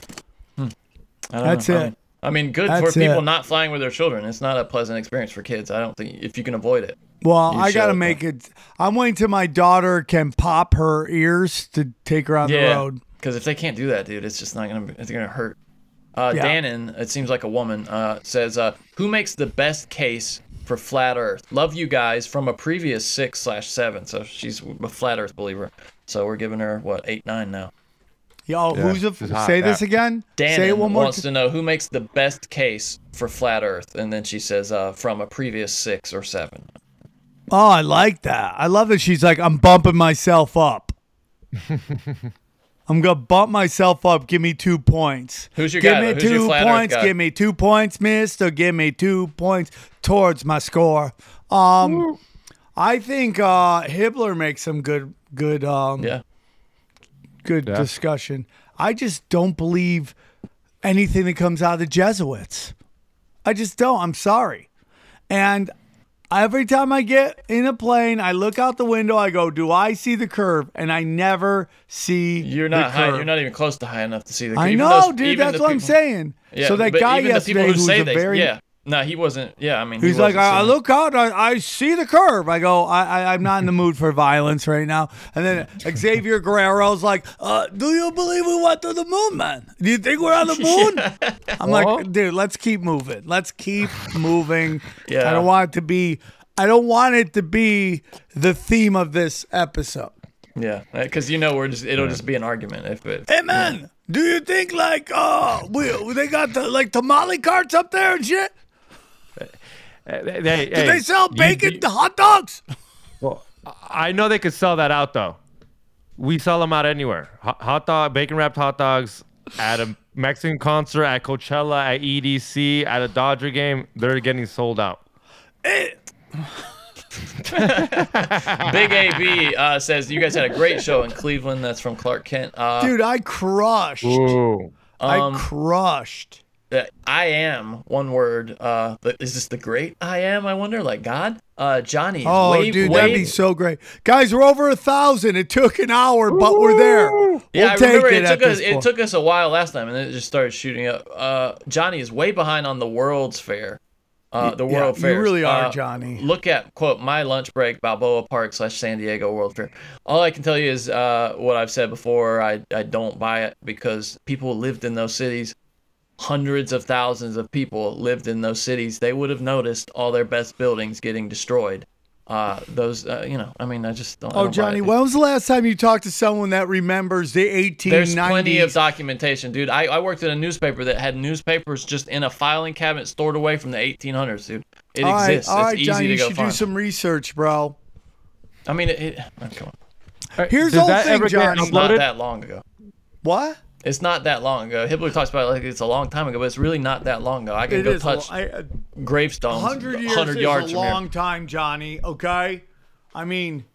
That's it. I mean, good That's for people it. Not flying with their children. It's not a pleasant experience for kids. I don't think if you can avoid it. Well, I got to make it. I'm waiting till my daughter can pop her ears to take her on the road. Because if they can't do that, dude, it's just not going to. It's going to hurt. Dannon, it seems like a woman, says, "Who makes the best case for flat Earth? Love you guys from a previous 6/7." So she's a flat Earth believer. So we're giving her what 8, 9 now. Yo, say this again? Dannon say it one more wants to know who makes the best case for flat Earth, and then she says, "From a previous 6 or 7." Oh, I like that. I love that she's like, "I'm bumping myself up. I'm gonna bump myself up. Give me 2 points. Who's your guy? Give me 2 points. Give me 2 points, Mister. Give me 2 points towards my score." I think Hibbler makes some good discussion. I just don't believe anything that comes out of the Jesuits. I just don't. I'm sorry. And every time I get in a plane, I look out the window. I go, "Do I see the curve?" And I never see. You're not high. You're not even close to high enough to see the curve. I know, dude. That's what I'm saying. Yeah, so that guy yesterday, who's a very no, he wasn't. Yeah, I mean, he's like, "I look out, I see the curve." I go, "I'm not in the mood for violence right now." And then Xavier Guerrero's like, "Do you believe we went to the moon, man? Do you think we're on the moon?" Yeah. I'm like, "Dude, let's keep moving. Let's keep moving." Yeah. I don't want it to be the theme of this episode. Yeah, because it'll just be an argument. Hey, man, do you think they got the tamale carts up there and shit? Do they sell bacon to hot dogs? Well, I know they could sell that out, though. We sell them out anywhere. Bacon-wrapped hot dogs at a Mexican concert, at Coachella, at EDC, at a Dodger game. They're getting sold out. Big AB says, "You guys had a great show in Cleveland." That's from Clark Kent. Dude, I crushed. Ooh. I crushed. I am one word. Is this the great I am? I wonder, like God. Johnny. Oh, dude, that'd be so great, guys. We're over 1,000. It took an hour, but we're there. Yeah, we'll I remember it took us a while last time, and then it just started shooting up. Johnny is way behind on the World's Fair. World Fair. You really are, Johnny. Look at quote my lunch break Balboa Park /San Diego World Fair. All I can tell you is what I've said before. I don't buy it because people lived in those cities. Hundreds of thousands of people lived in those cities. They would have noticed all their best buildings getting destroyed. I just don't. Oh, Johnny, when was the last time you talked to someone that remembers the 1890s? There's plenty of documentation, dude. I worked at a newspaper that had newspapers just in a filing cabinet stored away from the 1800s, dude. It exists. All right, it's easy Johnny, to go find. You should do some research, bro. I mean, come on. Right, here's the whole thing, Johnny. It's not that long ago. What? It's not that long ago. Hibbler talks about it like it's a long time ago, but it's really not that long ago. I can go touch gravestones 100 yards from here. 100 years is a long time, Johnny, okay? I mean,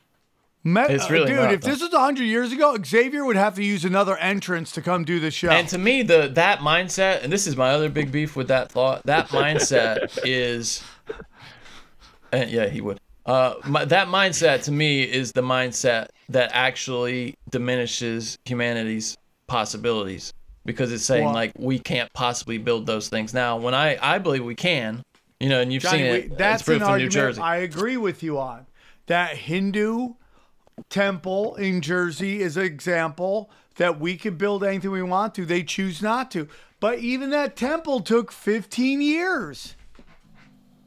if this was 100 years ago, Xavier would have to use another entrance to come do the show. And to me, that mindset, and this is my other big beef with that thought, that mindset is... And yeah, he would. That mindset, to me, is the mindset that actually diminishes humanity's possibilities, because it's saying like we can't possibly build those things now when I believe we can, and you've Johnny, seen it. That's proof in New Jersey. I agree with you on that. Hindu temple in Jersey is an example that we can build anything we want to. They choose not to, but even that temple took 15 years.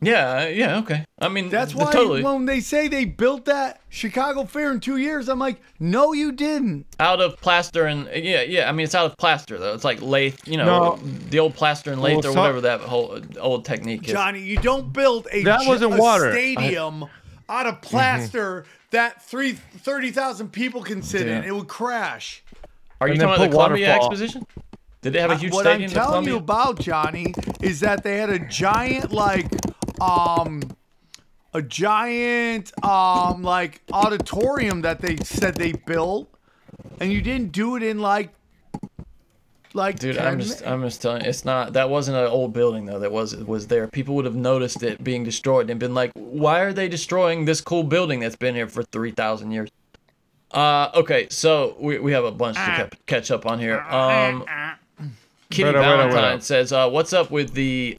Yeah. Okay. I mean, that's why when they say they built that Chicago Fair in 2 years, I'm like, no, you didn't. Out of plaster and yeah. I mean, it's out of plaster though. It's like lathe, the old plaster and lathe or whatever that whole old technique is. Johnny, you don't build a stadium out of plaster that 30,000 people can sit in. It would crash. Are you talking about the Columbia Exposition? Did they have a huge stadium? What I'm telling you about, Johnny, is that they had a giant auditorium that they said they built, and you didn't do it in like Like, dude, I'm just telling you, it's not. That wasn't an old building though. That was there. People would have noticed it being destroyed and been like, "Why are they destroying this cool building that's been here for 3,000 years?" Okay, so we have a bunch to catch up on here. Kitty Valentine says, "What's up with the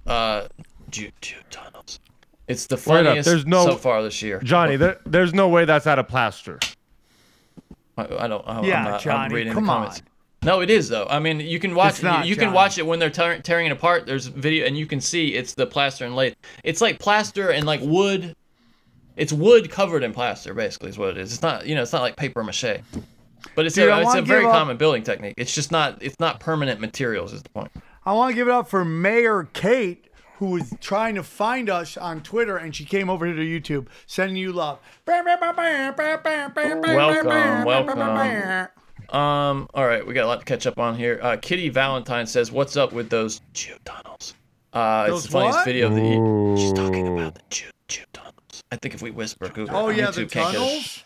Juju tunnels? It's the funniest so far this year." Johnny, there's no way that's out of plaster. I'm reading the comments. On. No, it is though. I mean, you can watch you can watch it when they're tearing it apart. There's video, and you can see it's the plaster and lath. It's like plaster and like wood. It's wood covered in plaster, basically, is what it is. It's not, you know, it's not like paper mache. But it's a very common building technique. It's just not, it's not permanent materials is the point. I want to give it up for Mayor Kate, who was trying to find us on Twitter, and she came over to YouTube, sending you love. Welcome. All right, we got a lot to catch up on here. Kitty Valentine says, "What's up with those geotunnels?" It's the funniest video of the year. She's talking about the geotunnels. I think if we whisper, Google, YouTube can't get it.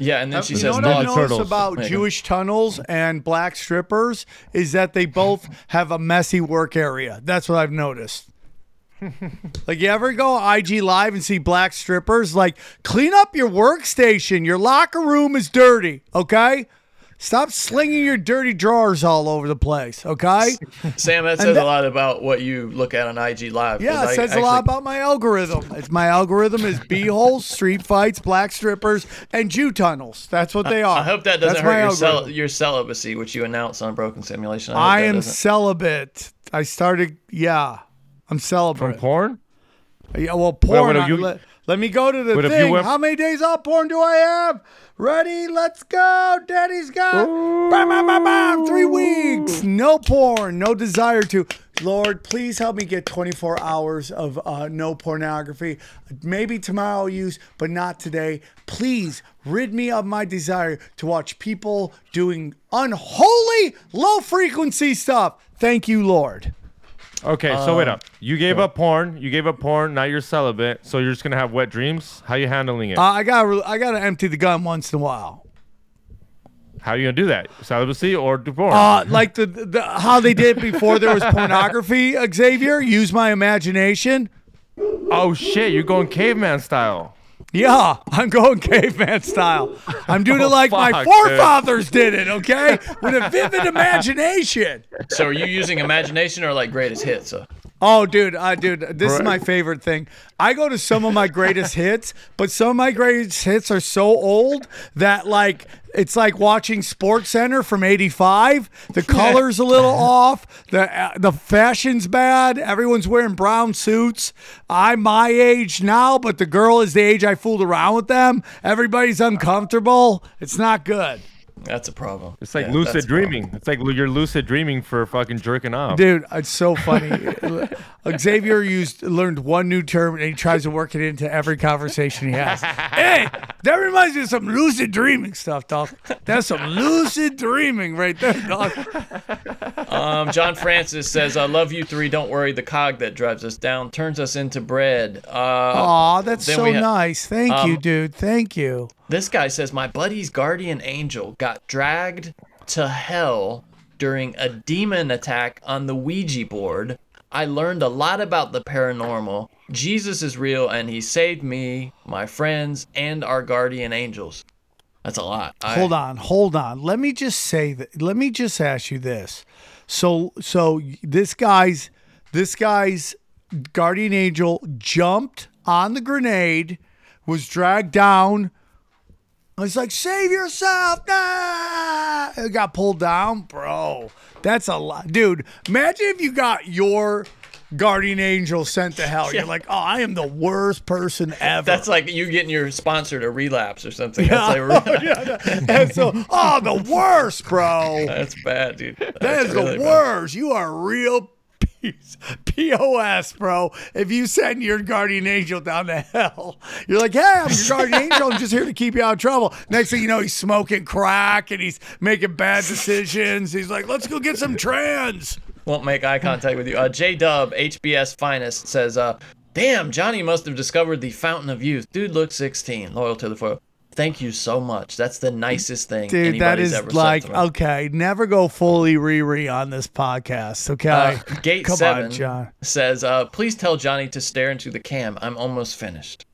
Yeah, and then she says, "What I've noticed about Jewish tunnels and black strippers is that they both have a messy work area. That's what I've noticed." Like, you ever go IG Live and see black strippers? Like, clean up your workstation. Your locker room is dirty, okay? Stop slinging your dirty drawers all over the place, okay? Sam, that says a lot about what you look at on IG Live. Yeah, it says a lot about my algorithm. My algorithm is b-holes, street fights, black strippers, and Jew tunnels. That's what they are. I hope that doesn't hurt your celibacy, which you announce on Broken Simulation. I am celibate. I started, yeah. I'm celebrating. From porn? Yeah, well, porn. Let me go to the thing. How many days off porn do I have? Ready? Let's go. Daddy's got 3 weeks. No porn. No desire to. Lord, please help me get 24 hours of no pornography. Maybe tomorrow I'll use, but not today. Please rid me of my desire to watch people doing unholy, low-frequency stuff. Thank you, Lord. Okay, so wait up. You gave up porn. Now you're celibate. So you're just gonna have wet dreams. How are you handling it? I gotta empty the gun once in a while. How are you gonna do that? Celibacy or porn? Like the how they did before there was pornography. Xavier, use my imagination. Oh shit! You're going caveman style. Yeah, I'm going caveman style. I'm doing it like my forefathers did it, okay? With a vivid imagination. So are you using imagination or like greatest hits? Oh, dude, this is my favorite thing. I go to some of my greatest hits, but some of my greatest hits are so old that like it's like watching Sports Center from '85. The color's a little off. The fashion's bad. Everyone's wearing brown suits. I'm my age now, but the girl is the age I fooled around with them. Everybody's uncomfortable. It's not good. That's a problem. It's like lucid dreaming. It's like you're lucid dreaming for fucking jerking off. Dude, it's so funny. Xavier learned one new term and he tries to work it into every conversation he has. Hey, that reminds me of some lucid dreaming stuff, dog. That's some lucid dreaming right there, dog. John Francis says, "I love you three. Don't worry. The cog that drives us down turns us into bread." Aw, that's so nice. Thank you, dude. Thank you. This guy says, "My buddy's guardian angel got dragged to hell during a demon attack on the Ouija board. I learned a lot about the paranormal. Jesus is real, and he saved me, my friends, and our guardian angels." That's a lot. Hold on. Let me just say that. Let me just ask you this. So this guy's guardian angel jumped on the grenade, was dragged down. It's like, save yourself. Nah! It got pulled down. Bro, that's a lot. Dude, imagine if you got your guardian angel sent to hell. Yeah. You're like, oh, I am the worst person ever. That's like you getting your sponsor to relapse or something. Yeah. That's like, and so, oh, the worst, bro. That's bad, dude. That's really the worst. Bad. You are a real POS, bro. If you send your guardian angel down to hell, you're like, hey, I'm your guardian angel. I'm just here to keep you out of trouble. Next thing you know, he's smoking crack and he's making bad decisions. He's like, let's go get some trans. Won't make eye contact with you. J-Dub, HBS Finest, says, damn, Johnny must have discovered the fountain of youth. Dude looks 16. Loyal to the foil. Thank you so much. That's the nicest thing Dude, anybody's ever like, said to me. Okay, never go fully re on this podcast, okay? Gate Come 7 on, John. Says, please tell Johnny to stare into the cam. I'm almost finished.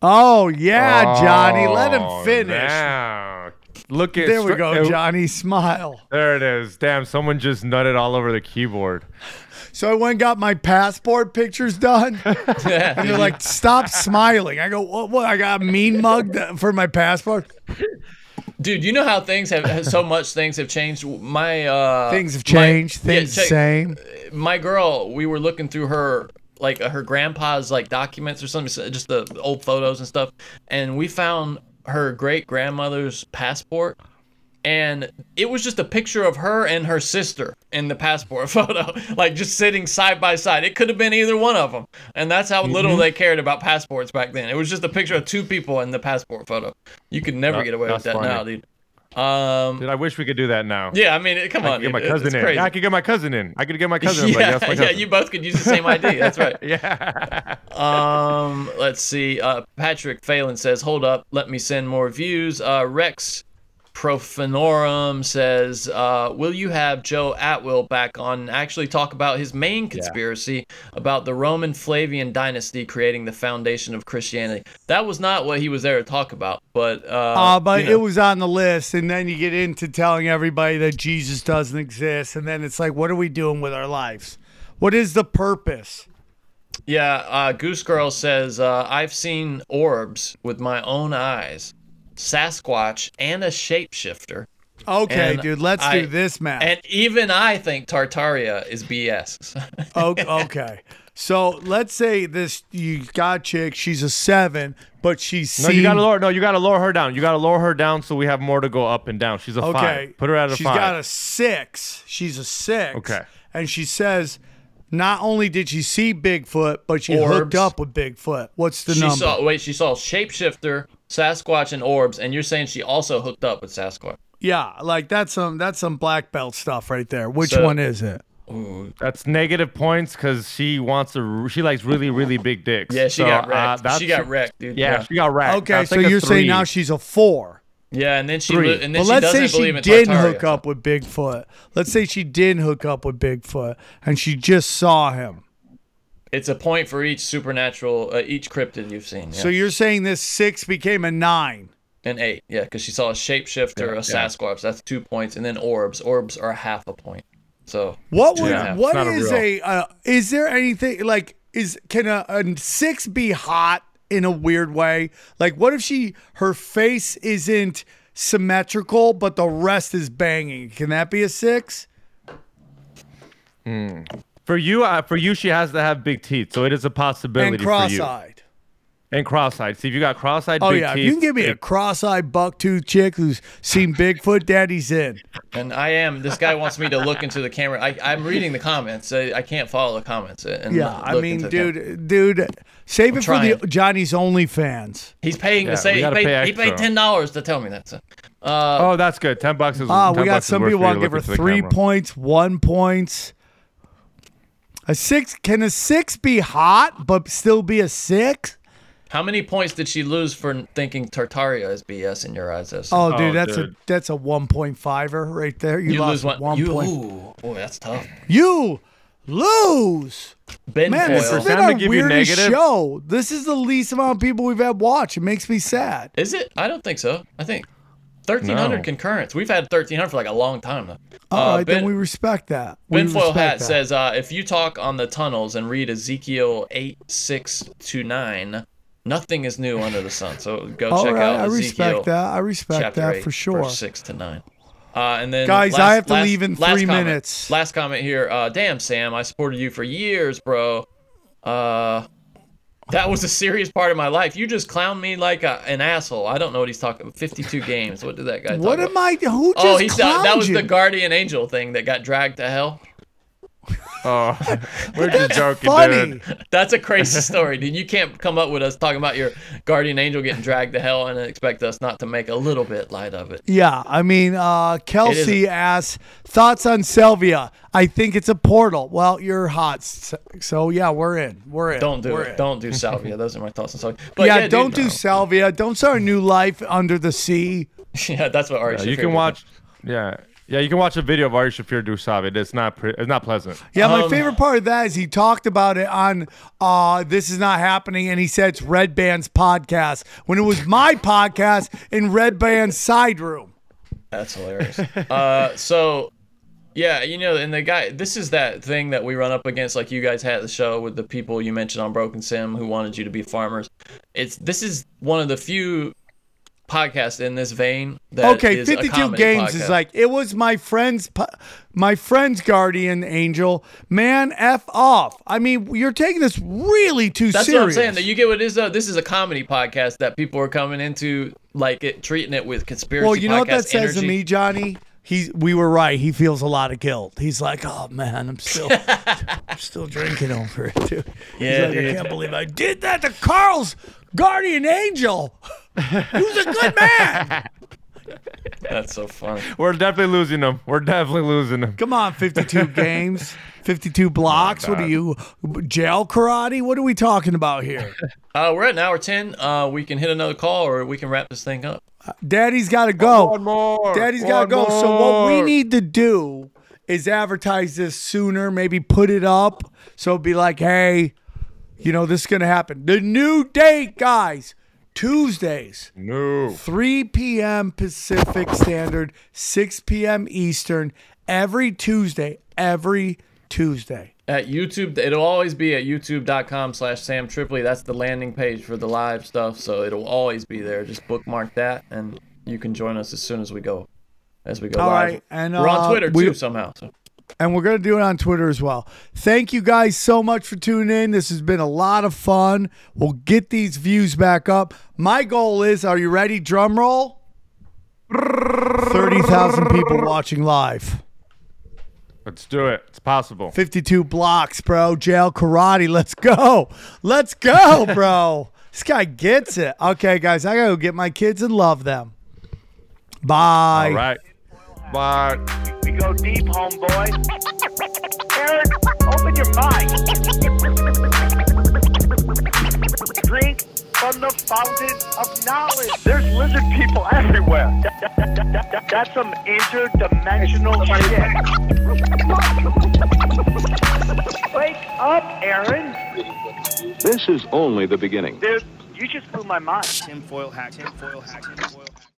Oh, yeah, Johnny. Let him finish. Now. Look at There we go, Johnny. Smile. There it is. Damn, someone just nutted all over the keyboard. So I went and got my passport pictures done. And they're like, stop smiling. I go, what? I got mean mugged for my passport? Dude, you know how things have so much things have changed. My Things have changed. Things the same. My girl, we were looking through her, like, her grandpa's, like, documents or something, just the old photos and stuff. And we found her great-grandmother's passport. And it was just a picture of her and her sister in the passport photo, like just sitting side by side. It could have been either one of them. And that's how little they cared about passports back then. It was just a picture of two people in the passport photo. You could never get away with that funny. Now, dude. Dude, I wish we could do that now. Yeah, I mean, come on. I could get my cousin in. Yeah, like, yeah, you both could use the same ID. That's right. Yeah. Let's see. Patrick Phelan says, hold up. Let me send more views. Rex Profanorum says, will you have Joe Atwill back on and actually talk about his main conspiracy about the Roman Flavian dynasty creating the foundation of Christianity? That was not what he was there to talk about, but it was on the list. And then you get into telling everybody that Jesus doesn't exist, and then it's like, what are we doing with our lives? What is the purpose? Yeah. Goose Girl says, I've seen orbs with my own eyes, Sasquatch, and a shapeshifter. Okay, and dude, let's do this map. And even I think Tartaria is BS. Okay. So let's say this, you got chick, she's a 7, but she's you gotta lower her down. You gotta lower her down so we have more to go up and down. She's a 5. Put her at a 5. She's got a 6. She's a 6. Okay. And she says, not only did she see Bigfoot, but she hooked up with Bigfoot. What's the number? She saw shapeshifter, Sasquatch, and orbs, and you're saying she also hooked up with Sasquatch. Yeah, like that's some black belt stuff right there. Which one is it? Ooh, that's negative points because she likes really, really big dicks. Yeah, got wrecked. She got wrecked, dude. Yeah, she got wrecked. Okay, that's so you're 3. Saying now she's a 4. Yeah, and then she doesn't believe in Tartaria. Let's say she did hook up with Bigfoot. Let's say she did hook up with Bigfoot, and she just saw him. It's a point for each supernatural, each cryptid you've seen. Yeah. So you're saying this 6 became a 9. An 8, yeah, because she saw a shapeshifter, a Sasquatch. That's 2 points, and then orbs. Orbs are 0.5 point. So is there anything like? Can a 6 be hot in a weird way? Like, what if her face isn't symmetrical, but the rest is banging? Can that be a 6? Hmm. For you, she has to have big teeth, so it is a possibility. And cross-eyed. See, if you got cross-eyed big teeth. Oh, yeah, if you can give me a cross-eyed buck-toothed chick who's seen Bigfoot, daddy's in. And this guy wants me to look into the camera. I'm reading the comments. I can't follow the comments. And dude, save it for Johnny's OnlyFans. He's paying to say, he paid $10 to tell me that. So. That's good. $10 is we got some people want to give her 3 points, 1 point. A 6? Can a 6 be hot but still be a 6? How many points did she lose for thinking Tartaria is BS in your eyes? Oh, dude, that's a 1.5er right there. You lost lose one point. Oh, that's tough. You lose. Ben Man, Foyle. This has been our weirdest show. This is the least amount of people we've had watch. It makes me sad. Is it? I don't think so. I think 1,300 concurrents. We've had 1,300 for like a long time now. All right, then we respect that. Ben Foyle Hat says, if you talk on the tunnels and read Ezekiel 8:6-9, nothing is new under the sun. So go check out Ezekiel. I respect that for sure. Verse 6-9. And then guys, I have to leave in 3 minutes. Last comment here. Damn, Sam, I supported you for years, bro. That was a serious part of my life. You just clowned me like an asshole. I don't know what he's talking about. 52 games. What did that guy talk about? Who just clowned you? That was the guardian angel thing that got dragged to hell. Oh, we're just joking, funny. Dude. That's a crazy story, dude. You can't come up with us talking about your guardian angel getting dragged to hell and expect us not to make a little bit light of it. Yeah, I mean, Kelsey asks, thoughts on Selvia? I think it's a portal. Well, you're hot. So, yeah, we're in. Don't do Selvia. Those are my thoughts on Selvia. But yeah, don't do Selvia. Don't start a new life under the sea. Yeah, that's what Ari Shaffir you can watch. Yeah. Yeah, you can watch a video of Ari Shaffir do Savit. It's not pleasant. Yeah, my favorite part of that is he talked about it on This Is Not Happening, and he said it's Red Band's podcast when it was my podcast in Red Band's side room. That's hilarious. So, yeah, you know, and the guy, this is that thing that we run up against, like you guys had at the show with the people you mentioned on Broken Sim who wanted you to be farmers. This is one of the few podcast in this vein that is 52 Games podcast. Is like, it was my friend's guardian angel, man, f off. I mean, you're taking this really too serious. That's what I'm saying, that you get what it is though. This is a comedy podcast that people are coming into, like, treating it with conspiracy. Well, you know what that says energy to me, Johnny? We were right. He feels a lot of guilt. He's like, oh man, I'm still drinking over it, dude. Yeah, he's like, dude, I can't believe I did that to Carl's guardian angel. He was a good man. That's so funny. We're definitely losing him. Come on, 52 games, 52 blocks. What are you, jail karate? What are we talking about here? We're at an hour 10. We can hit another call or we can wrap this thing up. Daddy's got to go. Daddy's got to go. So what we need to do is advertise this sooner, maybe put it up. So it'd be like, hey, you know, this is going to happen. The new date, guys. Tuesdays, 3 p.m. Pacific Standard, 6 p.m. Eastern, every Tuesday. At YouTube, it'll always be at youtube.com/Sam Tripoli. That's the landing page for the live stuff, so it'll always be there. Just bookmark that, and you can join us as soon as we go all live. Right. And, we're on Twitter, too, somehow. So. And we're going to do it on Twitter as well. Thank you guys so much for tuning in. This has been a lot of fun. We'll get these views back up. My goal is, are you ready? Drum roll. 30,000 people watching live. Let's do it. It's possible. 52 blocks, bro. Jail karate. Let's go, bro. This guy gets it. Okay, guys, I got to go get my kids and love them. Bye. All right. Bye. We go deep, homeboy. Aaron, open your mind. Drink from the fountain of knowledge. There's lizard people everywhere. That's some interdimensional shit. Wake up, Aaron. This is only the beginning. Dude, you just blew my mind. Tinfoil hack.